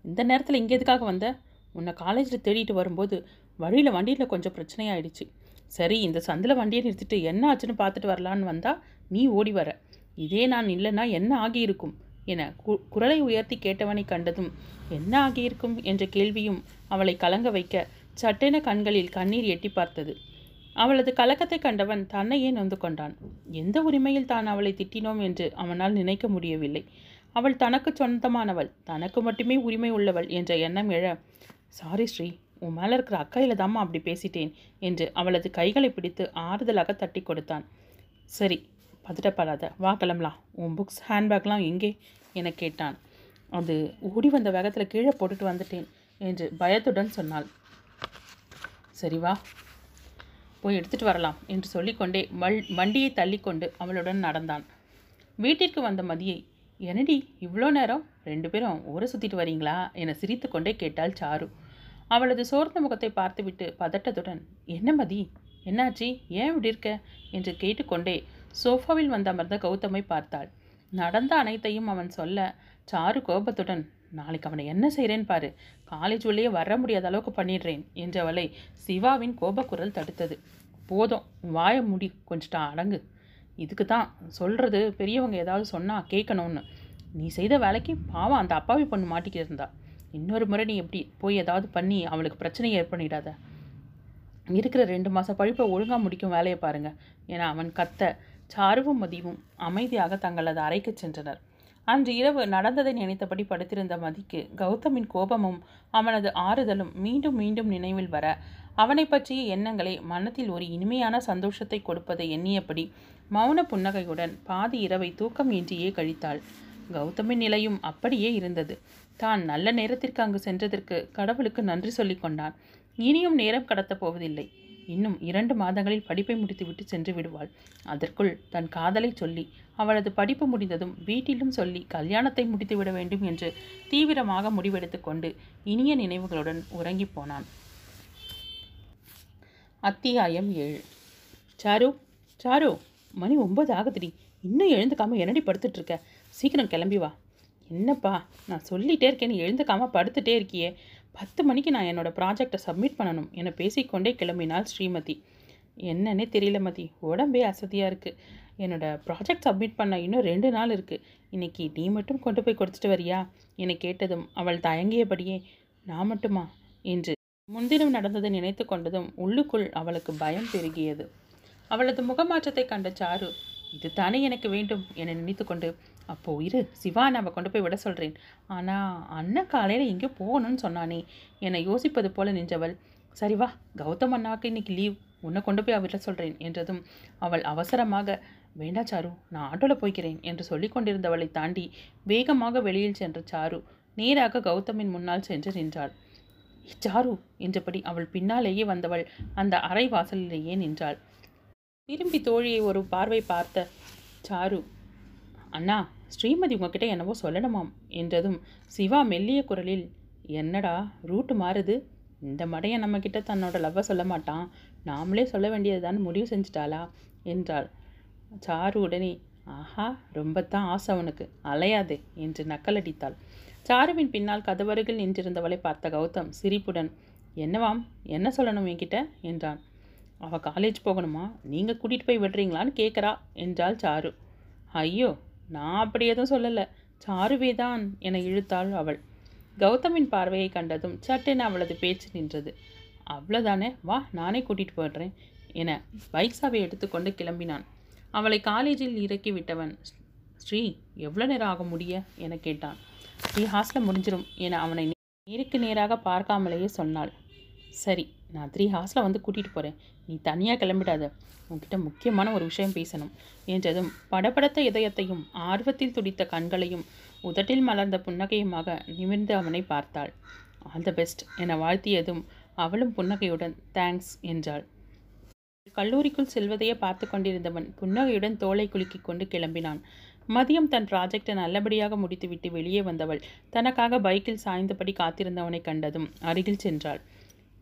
இந்த நேரத்தில் இங்கே எதுக்காக வந்த? உன்னை காலேஜில் தேடிட்டு வரும்போது வழியில் வண்டியில் கொஞ்சம் பிரச்சனையாயிடுச்சு. சரி, இந்த சந்தில் வண்டியை நிறுத்திட்டு என்ன ஆச்சுன்னு பார்த்துட்டு வரலான்னு வந்தால் நீ ஓடி வர. இதே நான் இல்லைன்னா என்ன ஆகியிருக்கும் என கு குரலை உயர்த்தி கேட்டவனை கண்டதும் என்ன ஆகியிருக்கும் என்ற கேள்வியும் அவளை கலங்க வைக்க சட்டென கண்களில் கண்ணீர் எட்டி பார்த்தது. அவளது கலக்கத்தை கண்டவன் தன்னையே நொந்து கொண்டான். எந்த உரிமையில் தான் அவளை திட்டினோம் என்று அவனால் நினைக்க முடியவில்லை. அவள் தனக்கு சொந்தமானவள், தனக்கு மட்டுமே உரிமை உள்ளவள் என்ற எண்ணம் எழ, சாரி ஸ்ரீ, உன் மேலே இருக்கிற அக்கையில் தாம்மா அப்படி பேசிட்டேன் என்று அவளது கைகளை பிடித்து ஆறுதலாக தட்டி கொடுத்தான். சரி, பதட்டப்படாத, வா கிளம்பலாம், உன் புக்ஸ் ஹேண்ட்பேக்லாம் எங்கே என கேட்டான். அது ஓடி வந்த வேகத்தில் கீழே போட்டுட்டு வந்துட்டேன் என்று பயத்துடன் சொன்னாள். சரி வா, போய் எடுத்துகிட்டு வரலாம் என்று சொல்லிக்கொண்டே வள் வண்டியை தள்ளிக்கொண்டு அவளுடன் நடந்தான். வீட்டிற்கு வந்த மதியை, என்னடி இவ்வளோ நேரம் ரெண்டு பேரும் ஊரை சுற்றிட்டு வரீங்களா என சிரித்து கொண்டே கேட்டாள் சாரு. அவளது சோர்ந்த முகத்தை பார்த்துவிட்டு பதட்டத்துடன், என்ன மதி, என்னாச்சு, ஏன் இப்படி இருக்க என்று கேட்டுக்கொண்டே சோஃபாவில் வந்த அமர்ந்த கௌதமை பார்த்தாள். நடந்த அனைத்தையும் அவன் சொல்ல சாரு கோபத்துடன், நாளைக்கு அவனை என்ன செய்கிறேன் பாரு, காலேஜ் உள்ளேயே வர முடியாத அளவுக்கு பண்ணிடுறேன் என்றவளை சிவாவின் கோபக்குரல் தடுத்தது. போதும், வாய முடி, கொஞ்சிட்டா அடங்கு, இதுக்கு தான் சொல்கிறது பெரியவங்க ஏதாவது சொன்னால் கேட்கணும்னு. நீ செய்த வேலைக்கு பாவம் அந்த அப்பாவி பொண்ணு மாட்டிக்கிட்டிருந்தா. இன்னொரு முறை நீ எப்படி போய் ஏதாவது பண்ணி அவளுக்கு பிரச்சனையை ஏற்பண்ணிடாத. இருக்கிற ரெண்டு மாதம் பழிப்பை ஒழுங்காக முடிக்கும் வேலையை பாருங்கள் என அவன் கத்த சாருவும் மதியும் அமைதியாக தங்களது அறைக்கு சென்றனர். அன்று இரவு நடந்ததை நினைத்தபடி படுத்திருந்த மதிக்கு கௌதமின் கோபமும் அவனது ஆறுதலும் மீண்டும் மீண்டும் நினைவில் வர அவனை பற்றிய எண்ணங்களை மனத்தில் ஒரு இனிமையான சந்தோஷத்தை கொடுப்பதை எண்ணியபடி மௌன புன்னகையுடன் பாதி இரவை தூக்கம் இன்றியே கழித்தாள். கௌதமின் நிலையும் அப்படியே இருந்தது. தான் நல்ல நேரத்திற்கு அங்கு சென்றதற்கு கடவுளுக்கு நன்றி சொல்லி கொண்டான். இனியும் நேரம் கடத்தப் போவதில்லை, இன்னும் இரண்டு மாதங்களில் படிப்பை முடித்துவிட்டு சென்று விடுவாள். அதற்குள் தன் காதலை சொல்லி அவளது படிப்பு முடிந்ததும் வீட்டிலும் சொல்லி கல்யாணத்தை முடித்துவிட வேண்டும் என்று தீவிரமாக முடிவெடுத்து கொண்டு இனிய நினைவுகளுடன் உறங்கி போனான். அத்தியாயம் ஏழு. சாரு, சாரு, மணி ஒன்பது ஆகுதுடி, இன்னும் எழுந்துக்காமல் என்னடி படுத்துட்ருக்க, சீக்கிரம் கிளம்பி வா. என்னப்பா, நான் சொல்லிகிட்டே இருக்கேன், எழுந்துக்காமல் படுத்துகிட்டே இருக்கியே. பத்து மணிக்கு நான் என்னோடய ப்ராஜெக்டை சப்மிட் பண்ணணும் என பேசிக்கொண்டே கிளம்பினாள் ஸ்ரீமதி. என்னன்னே தெரியல மதி, உடம்பே அசதியாக இருக்குது. என்னோடய ப்ராஜெக்ட் சப்மிட் பண்ண இன்னும் ரெண்டு நாள் இருக்குது, இன்றைக்கி நீ மட்டும் கொண்டு போய் கொடுத்துட்டு வரியா என கேட்டதும் அவள் தயங்கியபடியே, நான் மட்டுமா என்று முன்தினம் நடந்ததை நினைத்து கொண்டதும் உள்ளுக்குள் அவளுக்கு பயம் பெருகியது. அவளது முகமாற்றத்தை கண்ட சாரு, இது தானே எனக்கு வேண்டும் என நினைத்து கொண்டு, அப்போ இரு சிவா நான் கொண்டு போய் விட சொல்கிறேன், ஆனால் அண்ணன் காலையில் எங்கேயோ போகணும்னு சொன்னானே என்னை யோசிப்பது போல நின்றவள், சரி வா கௌதம் அண்ணாவுக்கு இன்னைக்கு லீவ், உன்னை கொண்டு போய் அவர்கிட்ட சொல்கிறேன் என்றதும் அவள் அவசரமாக வேண்டா சாரு நான் ஆட்டோவில் போய்க்கிறேன் என்று சொல்லி கொண்டிருந்தவளை தாண்டி வேகமாக வெளியில் சென்ற சாரு நேராக கௌதமின் முன்னால் சென்று நின்றாள். சாரு என்றபடி அவள் பின்னாலேயே வந்தவள் அந்த அறை வாசலிலேயே நின்றாள். திரும்பி தோழியை ஒரு பார்வை பார்த்த சாரு, அண்ணா ஸ்ரீமதி உங்ககிட்ட என்னவோ சொல்லணுமாம் என்றதும் சிவா மெல்லிய குரலில், என்னடா ரூட்டு மாறுது, இந்த மடைய நம்மக்கிட்ட தன்னோட லவ்வை சொல்ல மாட்டான், நாமளே சொல்ல வேண்டியதுதான் முடிவு செஞ்சிட்டாளா என்றாள். சாரு உடனே, ஆஹா ரொம்பத்தான் ஆசை அவனுக்கு, அலையாதே என்று நக்கலடித்தாள். சாருவின் பின்னால் கதவருகில் நின்றிருந்தவளை பார்த்த கௌதம் சிரிப்புடன், என்னவாம் என்ன சொல்லணும் என்கிட்ட என்றான். அவள் காலேஜ் போகணுமா, நீங்கள் கூட்டிகிட்டு போய் விடுறீங்களான்னு கேட்குறா என்றாள் சாரு. ஐயோ நான் அப்படி எதுவும் சொல்லலை, சாருவே தான் என இழுத்தாள் அவள். கௌதமின் பார்வையை கண்டதும் சட்டென அவளது பேச்சு நின்றது. அவ்வளோதானே, வா நானே கூட்டிகிட்டு போயிடுறேன் என பைக் சாவை எடுத்துக்கொண்டு கிளம்பினான். அவளை காலேஜில் இறக்கி விட்டவன், ஸ்ரீ எவ்வளோ நேரம் ஆக முடிய என கேட்டான். ஸ்ரீ ஹாஸ்டல் முடிஞ்சிடும் என அவனை நேருக்கு நேராக பார்க்காமலேயே சொன்னாள். சரி நான் த்ரீ ஹாஸ்டலில் வந்து கூட்டிகிட்டு போகிறேன், நீ தனியாக கிளம்பிடாத, உன்கிட்ட முக்கியமான ஒரு விஷயம் பேசணும் என்றதும் படபடத்த இதயத்தையும் ஆர்வத்தில் துடித்த கண்களையும் உதட்டில் மலர்ந்த புன்னகையுமாக நிமிர்ந்து அவனை பார்த்தாள். ஆல் த பெஸ்ட் என வாழ்த்தியதும் அவளும் புன்னகையுடன் தேங்க்ஸ் என்றாள். கல்லூரிக்குள் செல்வதையே பார்த்து கொண்டிருந்தவன் புன்னகையுடன் தோலை குலுக்கிக் கொண்டு கிளம்பினான். மதியம் தன் ப்ராஜெக்டை நல்லபடியாக முடித்துவிட்டு வெளியே வந்தவள் தனக்காக பைக்கில் சாய்ந்தபடி காத்திருந்தவனை கண்டதும் அருகில் சென்றாள்.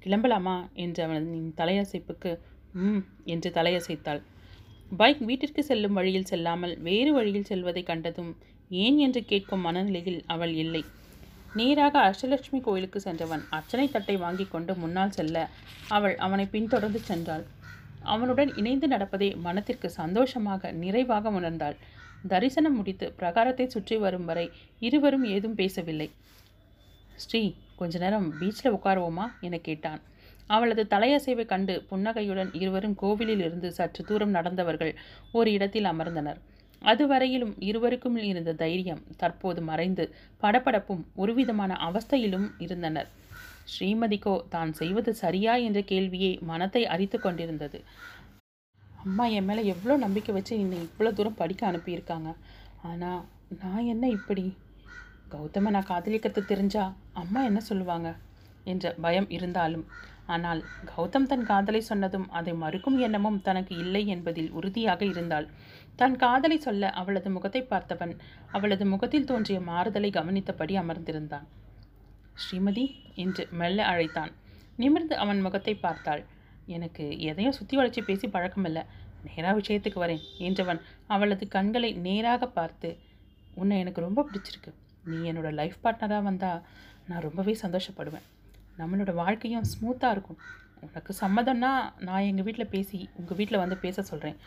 கிளம்பலாமா என்று அவனின் தலையசைப்புக்கு ம் என்று தலையசைத்தாள். பைக் வீட்டிற்கு செல்லும் வழியில் செல்லாமல் வேறு வழியில் செல்வதை கண்டதும் ஏன் என்று கேட்கும் மனநிலையில் அவள் இல்லை. நேராக அஷ்டலட்சுமி கோயிலுக்கு சென்றவன் அர்ச்சனை தட்டை வாங்கி கொண்டு முன்னால் செல்ல அவள் அவனை பின்தொடர்ந்து சென்றாள். அவனுடன் இணைந்து நடப்பதை மனத்திற்கு சந்தோஷமாக நிறைவாக உணர்ந்தாள். தரிசனம் முடித்து பிரகாரத்தை சுற்றி வரும் வரை இருவரும் ஏதும் பேசவில்லை. ஸ்ரீ கொஞ்ச நேரம் பீச்சில் உட்காருவோமா என கேட்டான். அவளது தலையசைவை கண்டு புன்னகையுடன் இருவரும் கோவிலில் இருந்து சற்று தூரம் நடந்தவர்கள் ஒரு இடத்தில் அமர்ந்தனர். அதுவரையிலும் இருவருக்கும் இருந்த தைரியம் தற்போது மறைந்து படபடப்பும் ஒருவிதமான அவஸ்தையிலும் இருந்தனர். ஸ்ரீமதிக்கோ தான் செய்வது சரியா என்ற கேள்வியே மனத்தை அரித்து கொண்டிருந்தது. அம்மா என் மேலே எவ்வளோ நம்பிக்கை வச்சு என்னை இவ்வளோ தூரம் படிக்க அனுப்பியிருக்காங்க, ஆனால் நான் என்ன இப்படி, கௌதம நான் காதலிக்கிறது தெரிஞ்சா அம்மா என்ன சொல்லுவாங்க என்ற பயம் இருந்தாலும், ஆனால் கௌதம் தன் காதலை சொன்னதும் அதை மறுக்கும் எண்ணமும் தனக்கு இல்லை என்பதில் உறுதியாக இருந்தாள். தன் காதலை சொல்ல அவளது முகத்தை பார்த்தவன் அவளது முகத்தில் தோன்றிய மாறுதலை கவனித்தபடி அமர்ந்திருந்தான். ஸ்ரீமதி என்று மெல்ல அழைத்தான். நிமிர்ந்து அவன் முகத்தை பார்த்தாள். எனக்கு எதையும் சுற்றி வளைச்சி பேசி பழக்கமில்லை, நேராக விஷயத்துக்கு வரேன் என்றவன் அவளது கண்களை நேராக பார்த்து, உன்னை எனக்கு ரொம்ப பிடிச்சிருக்கு, நீ என்னோட லைஃப் பார்ட்னராக வந்தால் நான் ரொம்பவே சந்தோஷப்படுவேன், நம்மளோட வாழ்க்கையும் ஸ்மூத்தாக இருக்கும், உனக்கு சம்மதம்னா நான் எங்கள் வீட்டில் பேசி உங்கள் வீட்டில் வந்து பேச சொல்கிறேன்,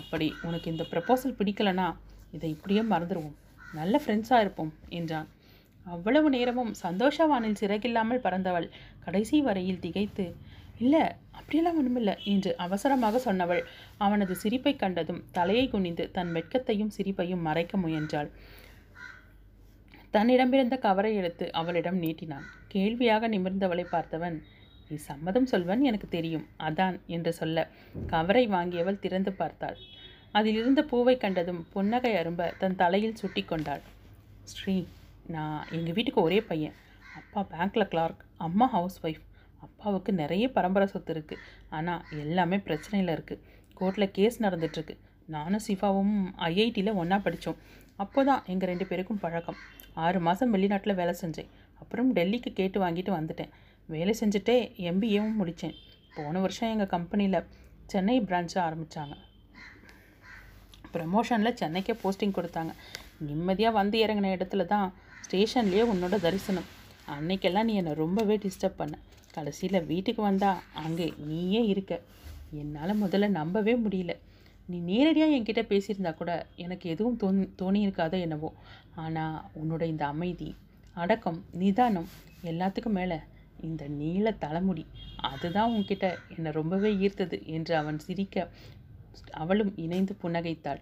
அப்படி உனக்கு இந்த ப்ரப்போசல் பிடிக்கலைன்னா இதை இப்படியே மறந்துடுவோம், நல்ல ஃப்ரெண்ட்ஸாக இருப்போம் என்றான். அவ்வளவு நேரமும் சந்தோஷவானில் சிறகில்லாமல் பறந்தவள் கடைசி வரையில் திகைத்து, இல்லை அப்படியெல்லாம் ஒன்றுமில்லை என்று அவசரமாக சொன்னவள் அவனது சிரிப்பை கண்டதும் தலையை குனிந்து தன் வெட்கத்தையும் சிரிப்பையும் மறைக்க முயன்றாள். தன்னிடமிருந்த கவரை எடுத்து அவளிடம் நீட்டினான். கேள்வியாக நிமிர்ந்தவளை பார்த்தவன், நீ சம்மதம் சொல்வன் எனக்கு தெரியும் அதான் என்று சொல்ல கவரை வாங்கியவள் திறந்து பார்த்தாள். அதிலிருந்த பூவை கண்டதும் புன்னகை அரும்ப தன் தலையில் சுட்டி கொண்டாள். ஸ்ரீ நான் எங்கள் வீட்டுக்கு ஒரே பையன், அப்பா பேங்க்கில் கிளார்க், அம்மா ஹவுஸ் ஒய்ஃப், அப்பாவுக்கு நிறைய பரம்பரை சொத்து இருக்குது, ஆனால் எல்லாமே பிரச்சனையில் இருக்குது, கோர்ட்டில் கேஸ் நடந்துகிட்ருக்கு, நானும் சிவாவும் ஐஐடியில் ஒன்றா படித்தோம், அப்போ தான் எங்கள் ரெண்டு பேருக்கும் பழக்கம், ஆறு மாதம் வெளிநாட்டில் வேலை செஞ்சேன், அப்புறம் டெல்லிக்கு கேட்டு வாங்கிட்டு வந்துட்டேன், வேலை செஞ்சுட்டே எம்பிஏவும் முடித்தேன், போன வருஷம் எங்கள் கம்பெனியில் சென்னை பிரான்ச்சை ஆரம்பித்தாங்க, ப்ரமோஷனில் சென்னைக்கே போஸ்டிங் கொடுத்தாங்க, நிம்மதியாக வந்து இறங்கின இடத்துல தான் ஸ்டேஷன்லேயே உன்னோட தரிசனம், அன்னைக்கெல்லாம் நீ என்னை ரொம்பவே டிஸ்டர்ப் பண்ண, கடைசியில் வீட்டுக்கு வந்தால் அங்கே நீயே இருக்க, என்னால் முதல்ல நம்பவே முடியல, நீ நேரடியாக என்கிட்ட பேசியிருந்தா கூட எனக்கு எதுவும் தோணி தோணியிருக்காதோ என்னவோ, ஆனால் உன்னோட இந்த அமைதி, அடக்கம், நிதானம், எல்லாத்துக்கும் மேலே இந்த நீல தலைமுடி அதுதான் உன்கிட்ட என்னை ரொம்பவே ஈர்த்தது என்று அவன் சிரிக்க அவளும் இணைந்து புன்னகைத்தாள்.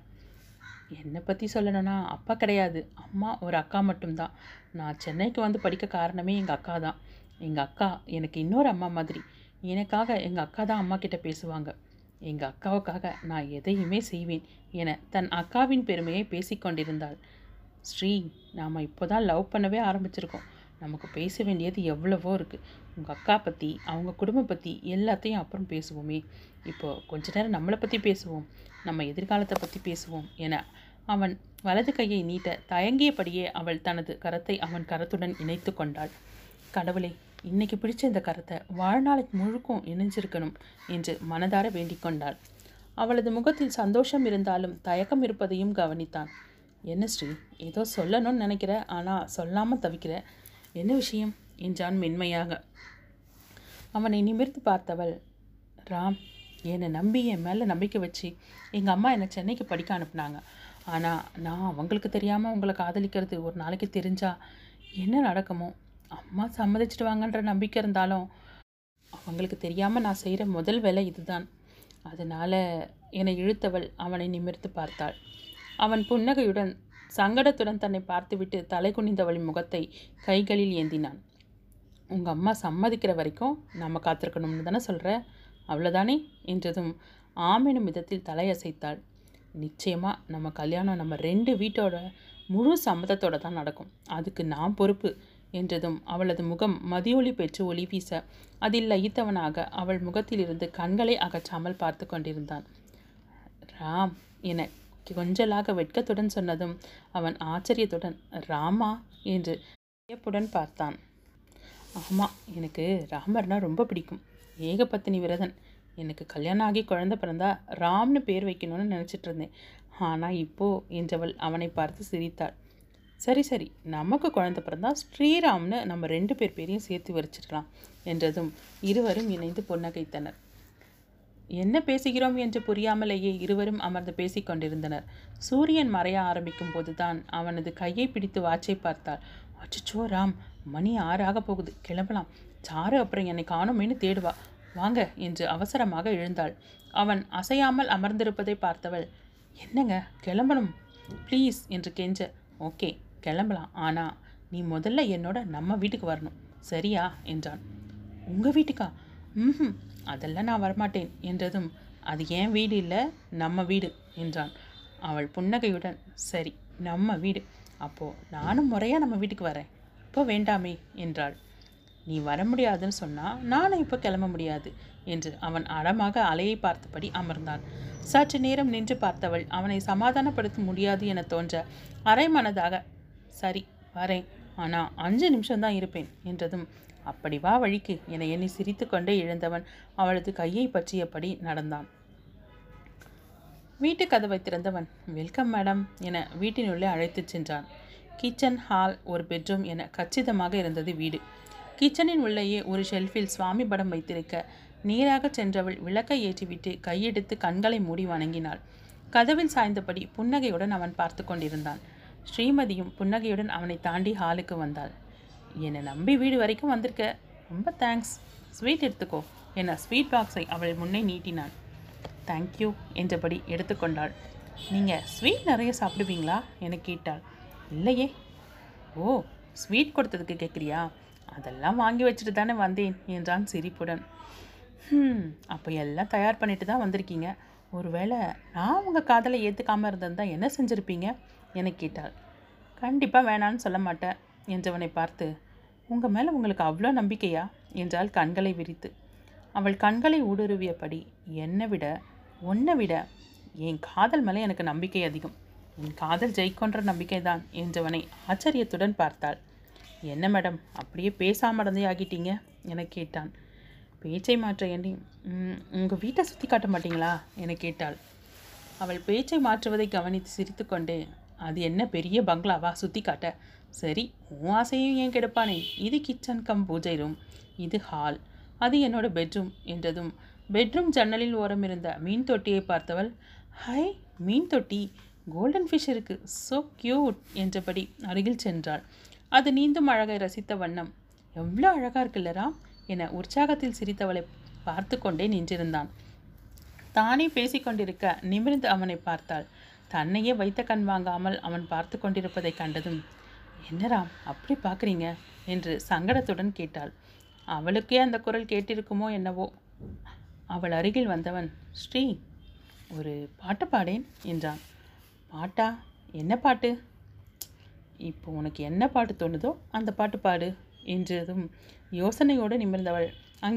என்னை பற்றி சொல்லணும்னா அப்பா கிடையாது, அம்மா ஒரு அக்கா மட்டும்தான். நான் சென்னைக்கு வந்து படிக்க காரணமே எங்கள் அக்கா தான். எங்கள் அக்கா எனக்கு இன்னொரு அம்மா மாதிரி. எனக்காக எங்கள் அக்கா தான் அம்மா கிட்டே பேசுவாங்க. எங்கள் அக்காவுக்காக நான் எதையுமே செய்வேன் என தன் அக்காவின் பெருமையை பேசிக்கொண்டிருந்தாள். ஸ்ரீ, நாம் இப்போ தான் லவ் பண்ணவே ஆரம்பிச்சிருக்கோம். நமக்கு பேச வேண்டியது எவ்வளவோ இருக்குது. உங்கள் அக்கா பற்றி, அவங்க குடும்பம் பற்றி எல்லாத்தையும் அப்புறம் பேசுவோமே. இப்போது கொஞ்ச நேரம் நம்மளை பற்றி பேசுவோம், நம்ம எதிர்காலத்தை பற்றி பேசுவோம் என அவன் வலது கையை நீட்ட தயங்கியபடியே அவள் தனது கரத்தை அவன் கரத்துடன் இணைத்து கொண்டாள். கடவுளே, இன்னைக்கு பிடிச்ச இந்த கரத்தை வாழ்நாளைக்கு முழுக்கும் இணைஞ்சிருக்கணும் என்று மனதார வேண்டிக் கொண்டாள். அவளது முகத்தில் சந்தோஷம் இருந்தாலும் தயக்கம் இருப்பதையும் கவனித்தான். என்ன ஸ்ரீ, ஏதோ சொல்லணும்னு நினைக்கிற, ஆனால் சொல்லாமல் தவிக்கிற, என்ன விஷயம் என்றான் மென்மையாக. அவனை நிமிர்ந்து பார்த்தவள், ராம், என்னை நம்பி என் மேலே நம்பிக்கை வச்சு எங்கள் அம்மா என்னை சென்னைக்கு படிக்க அனுப்புனாங்க. ஆனால் நான் அவங்களுக்கு தெரியாமல் உங்களை காதலிக்கிறது ஒரு நாளைக்கு தெரிஞ்சால் என்ன நடக்குமோ. அம்மா சம்மதிச்சிடுவாங்கன்ற நம்பிக்கை இருந்தாலும் அவங்களுக்கு தெரியாமல் நான் செய்கிற முதல் வேலை இதுதான். அதனால் என்னை இழுத்தவள் அவனை நிமிர்ந்து பார்த்தாள். அவன் புன்னகையுடன் சங்கடத்துடன் தன்னை பார்த்துவிட்டு தலை குனிந்தவளின் முகத்தை கைகளில் ஏந்தினான். உங்கள் அம்மா சம்மதிக்கிற வரைக்கும் நம்ம காத்திருக்கணும்னு தானே சொல்கிற, அவ்வளோதானே என்றதும் ஆமெனும் விதத்தில் தலையசைத்தாள். நிச்சயமாக நம்ம கல்யாணம் நம்ம ரெண்டு வீட்டோட முழு சம்மதத்தோடு தான் நடக்கும், அதுக்கு நான் பொறுப்பு என்றதும் அவளது முகம் மதியொலி பெற்று ஒளி வீச அதில் லயித்தவனாக அவள் முகத்திலிருந்து கண்களை அகற்றாமல் பார்த்து கொண்டிருந்தான். ராம் என கொஞ்சலாக வெட்கத்துடன் சொன்னதும் அவன் ஆச்சரியத்துடன் ராமா என்று வியப்புடன் பார்த்தான். ஆமாம், எனக்கு ராமர்னா ரொம்ப பிடிக்கும். ஏகபத்தினி விரதன். எனக்கு கல்யாணம் ஆகி குழந்தை பிறந்தா ராம்னு பேர் வைக்கணும்னு நினச்சிட்டு இருந்தேன். ஆனால் இப்போது என்றவள் அவனை பார்த்து சிரித்தாள். சரி சரி, நமக்கு குழந்தை பிறந்தா ஸ்ரீராம்னு நம்ம ரெண்டு பேர் பேரையும் சேர்த்து வரிச்சிடலாம் என்றதும் இருவரும் இணைந்து பொன்னகைத்தனர். என்ன பேசுகிறோம் என்று புரியாமலேயே இருவரும் அமர்ந்து பேசிக்கொண்டிருந்தனர். சூரியன் மறைய ஆரம்பிக்கும் போது தான் அவனது கையை பிடித்து வாட்சை பார்த்தாள். அச்சோ ராம், மணி ஆறு ஆக போகுது, கிளம்பலாம். சாரு அப்புறம் என்னை காணுமேனு தேடுவா, வாங்க என்று அவசரமாக எழுந்தாள். அவன் அசையாமல் அமர்ந்திருப்பதை பார்த்தவள், என்னங்க கிளம்பணும் ப்ளீஸ் என்று கெஞ்ச, ஓகே கிளம்பலாம், ஆனால் நீ முதல்ல என்னோட நம்ம வீட்டுக்கு வரணும் சரியா என்றான். உங்கள் வீட்டுக்கா? ம், அதெல்லாம் நான் வரமாட்டேன் என்றதும் அது ஏன் வீடு இல்லை, நம்ம வீடு என்றான். அவள் புன்னகையுடன், சரி நம்ம வீடு, அப்போது நானும் முறையாக நம்ம வீட்டுக்கு வரேன், இப்போ வேண்டாமே என்றாள். நீ வர முடியாதுன்னு சொன்னால் நானும் இப்போ கிளம்ப முடியாது என்று அவன் அறமாக அலையை பார்த்தபடி அமர்ந்தான். சற்று நேரம் நின்று பார்த்தவள் அவனை சமாதானப்படுத்த முடியாது என தோன்ற அரை மனதாக சரி வரேன், ஆனால் அஞ்சு நிமிஷம்தான் இருப்பேன் என்றதும் அப்படி வா வழிக்கு என எண்ணி சிரித்து கொண்டே எழுந்தவன் அவளது கையை பற்றியபடி நடந்தான். வீட்டு கதவை திறந்தவன் வெல்கம் மேடம் என வீட்டினுள்ளே அழைத்துச் சென்றான். கிச்சன், ஹால், ஒரு பெட்ரூம் என கச்சிதமாக இருந்தது வீடு. கிச்சனின் உள்ளேயே ஒரு ஷெல்ஃபில் சுவாமி படம் வைத்திருக்க நேராக சென்றவள் விளக்கை ஏற்றிவிட்டு கையெடுத்து கண்களை மூடி வணங்கினாள். கதவில் சாய்ந்தபடி புன்னகையுடன் அவன் பார்த்து கொண்டிருந்தான். ஸ்ரீமதியும் புன்னகையுடன் அவனை தாண்டி ஹாலுக்கு வந்தாள். என்னை நம்பி வீடு வரைக்கும் வந்திருக்க, ரொம்ப தேங்க்ஸ், ஸ்வீட் எடுத்துக்கோ என ஸ்வீட் பாக்ஸை அவள் முன்னே நீட்டினாள். தேங்க்யூ என்றபடி எடுத்துக்கொண்டாள். நீங்கள் ஸ்வீட் நிறைய சாப்பிடுவீங்களா என கேட்டாள். இல்லையே. ஓ, ஸ்வீட் கொடுத்ததுக்கு கேட்குறியா? அதெல்லாம் வாங்கி வச்சுட்டு தானே வந்தேன் என்றான் சிரிப்புடன். ம், அப்போ எல்லாம் தயார் பண்ணிட்டு தான் வந்திருக்கீங்க. ஒருவேளை நான் உங்கள் காதலை ஏற்றுக்காமல் இருந்ததுதான் என்ன செஞ்சுருப்பீங்க என கேட்டாள். கண்டிப்பாக வேணான்னு சொல்ல மாட்டேன் என்றவனை பார்த்து, உங்கள் மேலே உங்களுக்கு அவ்வளோ நம்பிக்கையா என்றால் கண்களை விரித்து. அவள் கண்களை ஊடுருவியபடி, என்னை விட உன்னை விட என் காதல் மேலே எனக்கு நம்பிக்கை அதிகம், என் காதல் ஜெயிக்கொன்ற நம்பிக்கை தான் என்றவனை ஆச்சரியத்துடன் பார்த்தாள். என்ன மேடம் அப்படியே பேசாமடந்தே ஆகிட்டீங்க என கேட்டான். பேச்சை மாற்ற எண்ணி, உங்கள் வீட்டை சுற்றி காட்ட மாட்டீங்களா என கேட்டாள். அவள் பேச்சை மாற்றுவதை கவனித்து சிரித்து கொண்டே, அது என்ன பெரிய பங்களாவா சுற்றி காட்ட, சரி உன் ஆசையும் ஏன் கெடுப்பானே, இது கிச்சன் கம் பூஜை ரூம், இது ஹால், அது என்னோட பெட்ரூம் என்றதும் பெட்ரூம் ஜன்னலில் ஓரம் இருந்த மீன் தொட்டியை பார்த்தவள், ஹை மீன் தொட்டி, கோல்டன் ஃபிஷ் இருக்குது, ஸோ க்யூட் என்றபடி அருகில் சென்றாள். அது நீந்தும் அழகை ரசித்த வண்ணம், எவ்வளோ அழகாக இருக்குல்லரா என உற்சாகத்தில் சிரித்தவளை பார்த்து கொண்டே நின்றிருந்தான். தானே பேசிக்கொண்டிருக்க நிமிர்ந்து அவனை பார்த்தாள். தன்னையே வைத்த கண் வாங்காமல் அவன் பார்த்து கொண்டிருப்பதை கண்டதும், என்னராம் அப்படி பார்க்குறீங்க என்று சங்கடத்துடன் கேட்டாள். அவளுக்கே அந்த குரல் கேட்டிருக்குமோ என்னவோ. அவள் அருகில் வந்தவன், ஸ்ரீ ஒரு பாட்டு பாடேன் என்றான். பாட்டா? என்ன பாட்டு? இப்போ உனக்கு என்ன பாட்டு தோணுதோ அந்த பாட்டு பாடு என்றதும் யோசனையோடு நிமிர்ந்தவள் அங்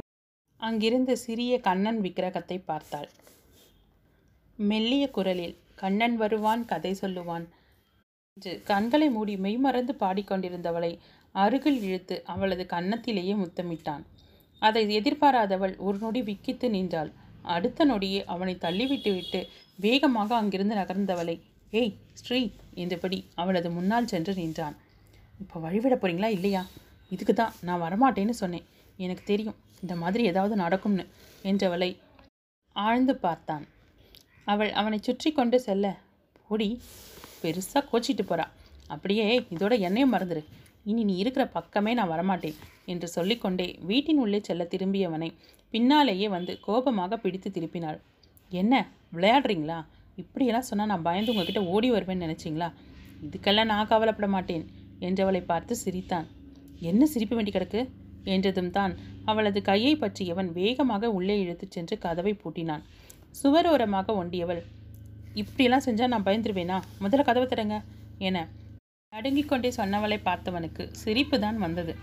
அங்கிருந்த சிறிய கண்ணன் விக்கிரகத்தை பார்த்தாள். மெல்லிய குரலில் கண்ணன் வருவான் கதை சொல்லுவான் என்று கண்களை மூடி மெய்மறந்து பாடிக்கொண்டிருந்தவளை அருகில் இழுத்து அவளது கன்னத்திலேயே முத்தமிட்டான். அதை எதிர்பாராதவள் ஒரு நொடி விக்கித்து நின்றாள். அடுத்த நொடியே அவனை தள்ளிவிட்டுவிட்டு வேகமாக அங்கிருந்து நகர்ந்தவளை, ஏய் ஸ்ரீ என்றபடி அவளது முன்னால் சென்று நின்றான். இப்போ வழிவிட போகிறீங்களா இல்லையா? இதுக்கு தான் நான் வரமாட்டேன்னு சொன்னேன், எனக்கு தெரியும் இந்த மாதிரி ஏதாவது நடக்கும்னு என்றவளை ஆழ்ந்து பார்த்தான். அவள் அவனை சுற்றி கொண்டு செல்ல, போடி பெருசாக கோச்சிட்டு போறா, அப்படியே இதோட என்னையும் மறந்துரு, இனி நீ இருக்கிற பக்கமே நான் வரமாட்டேன் என்று சொல்லிக்கொண்டே வீட்டின் உள்ளே செல்ல திரும்பியவனை பின்னாலேயே வந்து கோபமாக பிடித்து திருப்பினாள். என்ன விளையாடுறீங்களா? இப்படியெல்லாம் சொன்னால் நான் பயந்து உங்ககிட்ட ஓடி வருவேன்னு நினச்சிங்களா? இதுக்கெல்லாம் நான் கவலைப்பட மாட்டேன் என்றவளை பார்த்து சிரித்தான். என்ன சிரிப்பு வேண்டி கிடக்கு என்றதும் தான் அவளது கையை பற்றியவன் வேகமாக உள்ளே இழுத்து சென்று கதவை பூட்டினான். சுவரோரமாக ஒண்டியவள், இப்படியெல்லாம் செஞ்சால் நான் பயந்துருவேனா? முதல்ல கதவை தரங்க என அடுங்கிக் கொண்டே சொன்னவளை பார்த்தவனுக்கு சிரிப்பு தான் வந்தது.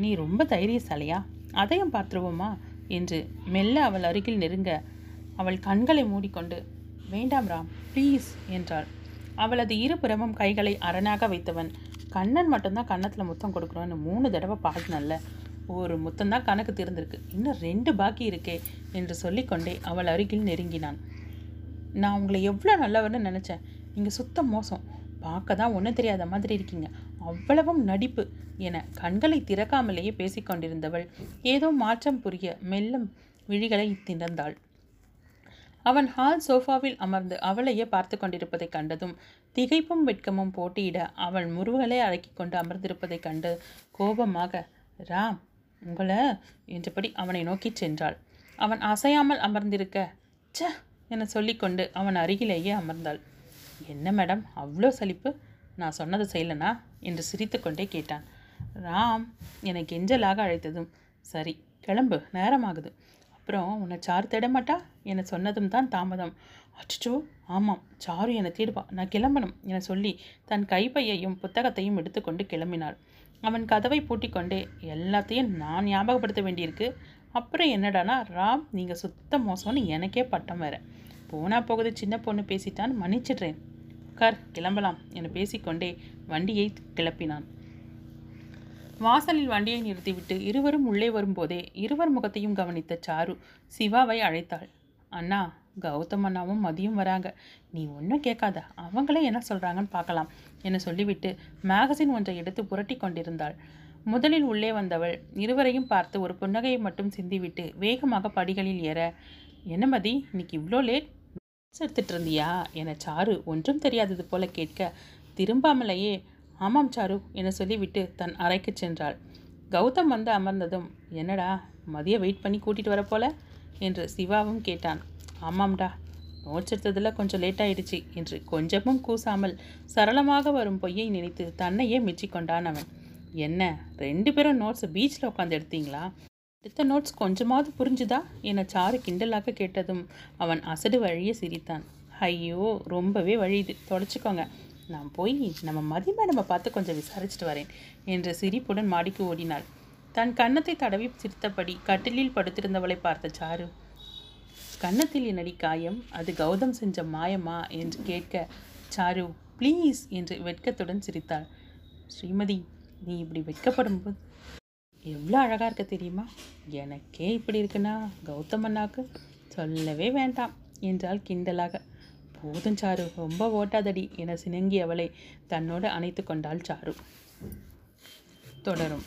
நீ ரொம்ப தைரியசாலியா, அதையும் பார்த்துருவோமா என்று மெல்ல அவள் அருகில் நெருங்க அவள் கண்களை மூடிக்கொண்டு, வேண்டாம் ராம் ப்ளீஸ் என்றாள். அவளது இருபுறமும் கைகளை அரணாக வைத்தவன், கண்ணன் மட்டும்தான் கன்னத்தில் முத்தம் கொடுக்குறோன்னு மூணு தடவை பாடினல்ல, ஒரு முத்தம்தான் கணக்கு தெரிந்திருக்கு, இன்னும் ரெண்டு பாக்கி இருக்கே என்று சொல்லிக்கொண்டே அவள் அருகில் நெருங்கினான். நான் உங்களை எவ்வளோ நல்லவர்னு நினச்சேன், நீங்கள் சுத்தம் மோசம், பார்க்க தான் ஒன்றும் தெரியாத மாதிரி இருக்கீங்க, அவ்வளவும் நடிப்பு என கண்களை திறக்காமலேயே பேசிக்கொண்டிருந்தவள் ஏதோ மாற்றம் புரிய மெல்லும் விழிகளை திறந்தாள். அவன் ஹால் சோஃபாவில் அமர்ந்து அவளையே பார்த்து கொண்டிருப்பதை கண்டதும் திகைப்பும் வெட்கமும் போட்டியிட அவள் முருகலை அடக்கி கொண்டு அமர்ந்திருப்பதை கண்டு கோபமாக, ராம் உங்களை என்றபடி அவனை நோக்கி சென்றாள். அவன் அசையாமல் அமர்ந்திருக்க, ச என சொல்லிக்கொண்டு அவன் அருகிலேயே அமர்ந்தாள். என்ன மேடம் அவ்வளோ சலிப்பு, நான் சொன்னதை செய்யலனா என்று சிரித்து கொண்டே கேட்டான். ராம் என கெஞ்சலாக அழைத்ததும், சரி கிளம்பு நேரமாகுது, அப்புறம் உன்னை சாரு தேடமாட்டா என சொன்னதும் தான் தாமதம். அச்சோ ஆமாம் சாரு என்னை தேடுவா, நான் கிளம்பணும் என சொல்லி தன் கைப்பையையும் புத்தகத்தையும் எடுத்துக்கொண்டு கிளம்பினாள். அவன் கதவை பூட்டிக்கொண்டே, எல்லாத்தையும் நான் ஞாபகப்படுத்த வேண்டியிருக்கு, அப்புறம் என்னடானா ராம் நீங்கள் சுத்த மோசம்னு எனக்கே பட்டம் வேற, போனா போகுது சின்ன பொண்ணு பேசிட்டான் மன்னிச்சிடுறேன் உட்கார் கிளம்பலாம் என பேசிக்கொண்டே வண்டியை கிளப்பினான். வாசலில் வண்டியை நிறுத்திவிட்டு இருவரும் உள்ளே வரும்போதே இருவர் முகத்தையும் கவனித்த சாரு சிவாவை அழைத்தாள். அண்ணா கௌதம் அண்ணாவும் மதியம் வராங்க, நீ ஒன்றும் கேட்காத, அவங்களே என்ன சொல்கிறாங்கன்னு பார்க்கலாம் என சொல்லிவிட்டு மேகசின் ஒன்றை எடுத்து புரட்டி கொண்டிருந்தாள். முதலில் உள்ளே வந்தவள் இருவரையும் பார்த்து ஒரு புன்னகையை மட்டும் சிந்திவிட்டு வேகமாக படிகளில் ஏற, என்ன மதி இன்னைக்கு இவ்வளோ லேட், எடுத்துட்டு இருந்தியா என சாரு ஒன்றும் தெரியாதது போல கேட்க, திரும்பாமலேயே ஆமாம் சாரு என சொல்லிவிட்டு தன் அறைக்கு சென்றாள். கௌதம் வந்து அமர்ந்ததும், என்னடா மதிய வெயிட் பண்ணி கூட்டிகிட்டு வர போல என்று சிவாவும் கேட்டான். ஆமாம்டா நோட்ஸ் எடுத்ததில் கொஞ்சம் லேட் ஆயிடுச்சு என்று கொஞ்சமும் கூசாமல் சரளமாக வரும் பொய்யை நினைத்து தன்னையே மிச்சிக்கொண்டான் அவன். என்ன ரெண்டு பேரும் நோட்ஸ் பீச்சில் உட்காந்து எடுத்தீங்களா? எடுத்த நோட்ஸ் கொஞ்சமாவது புரிஞ்சுதா என சாரு கிண்டலாக கேட்டதும் அவன் அசடு வழியே சிரித்தான். ஐயோ ரொம்பவே வழியுது, தொடச்சிக்கோங்க, நான் போய் நம்ம மதியமாக நம்ம பார்த்து கொஞ்சம் விசாரிச்சுட்டு வரேன் என்று சிரிப்புடன் மாடிக்கு ஓடினாள். தன் கன்னத்தை தடவி சிரித்தபடி கட்டிலில் படுத்திருந்தவளை பார்த்த சாரு, கன்னத்தில் என்னடி காயம், அது கௌதம் செஞ்ச மாயமா என்று கேட்க, சாரு ப்ளீஸ் என்று வெட்கத்துடன் சிரித்தாள். ஸ்ரீமதி நீ இப்படி வெட்கப்படும் போது எவ்வளோ அழகாக இருக்க தெரியுமா, எனக்கே இப்படி இருக்குன்னா கௌதம் அண்ணாக்கு சொல்லவே வேண்டாம் என்றாள் கிண்டலாக. போதும் சாரு ரொம்ப ஓட்டாதடி என சினங்கியவளை தன்னோடு அணைத்து கொண்டாள் சாரு. தொடரும்.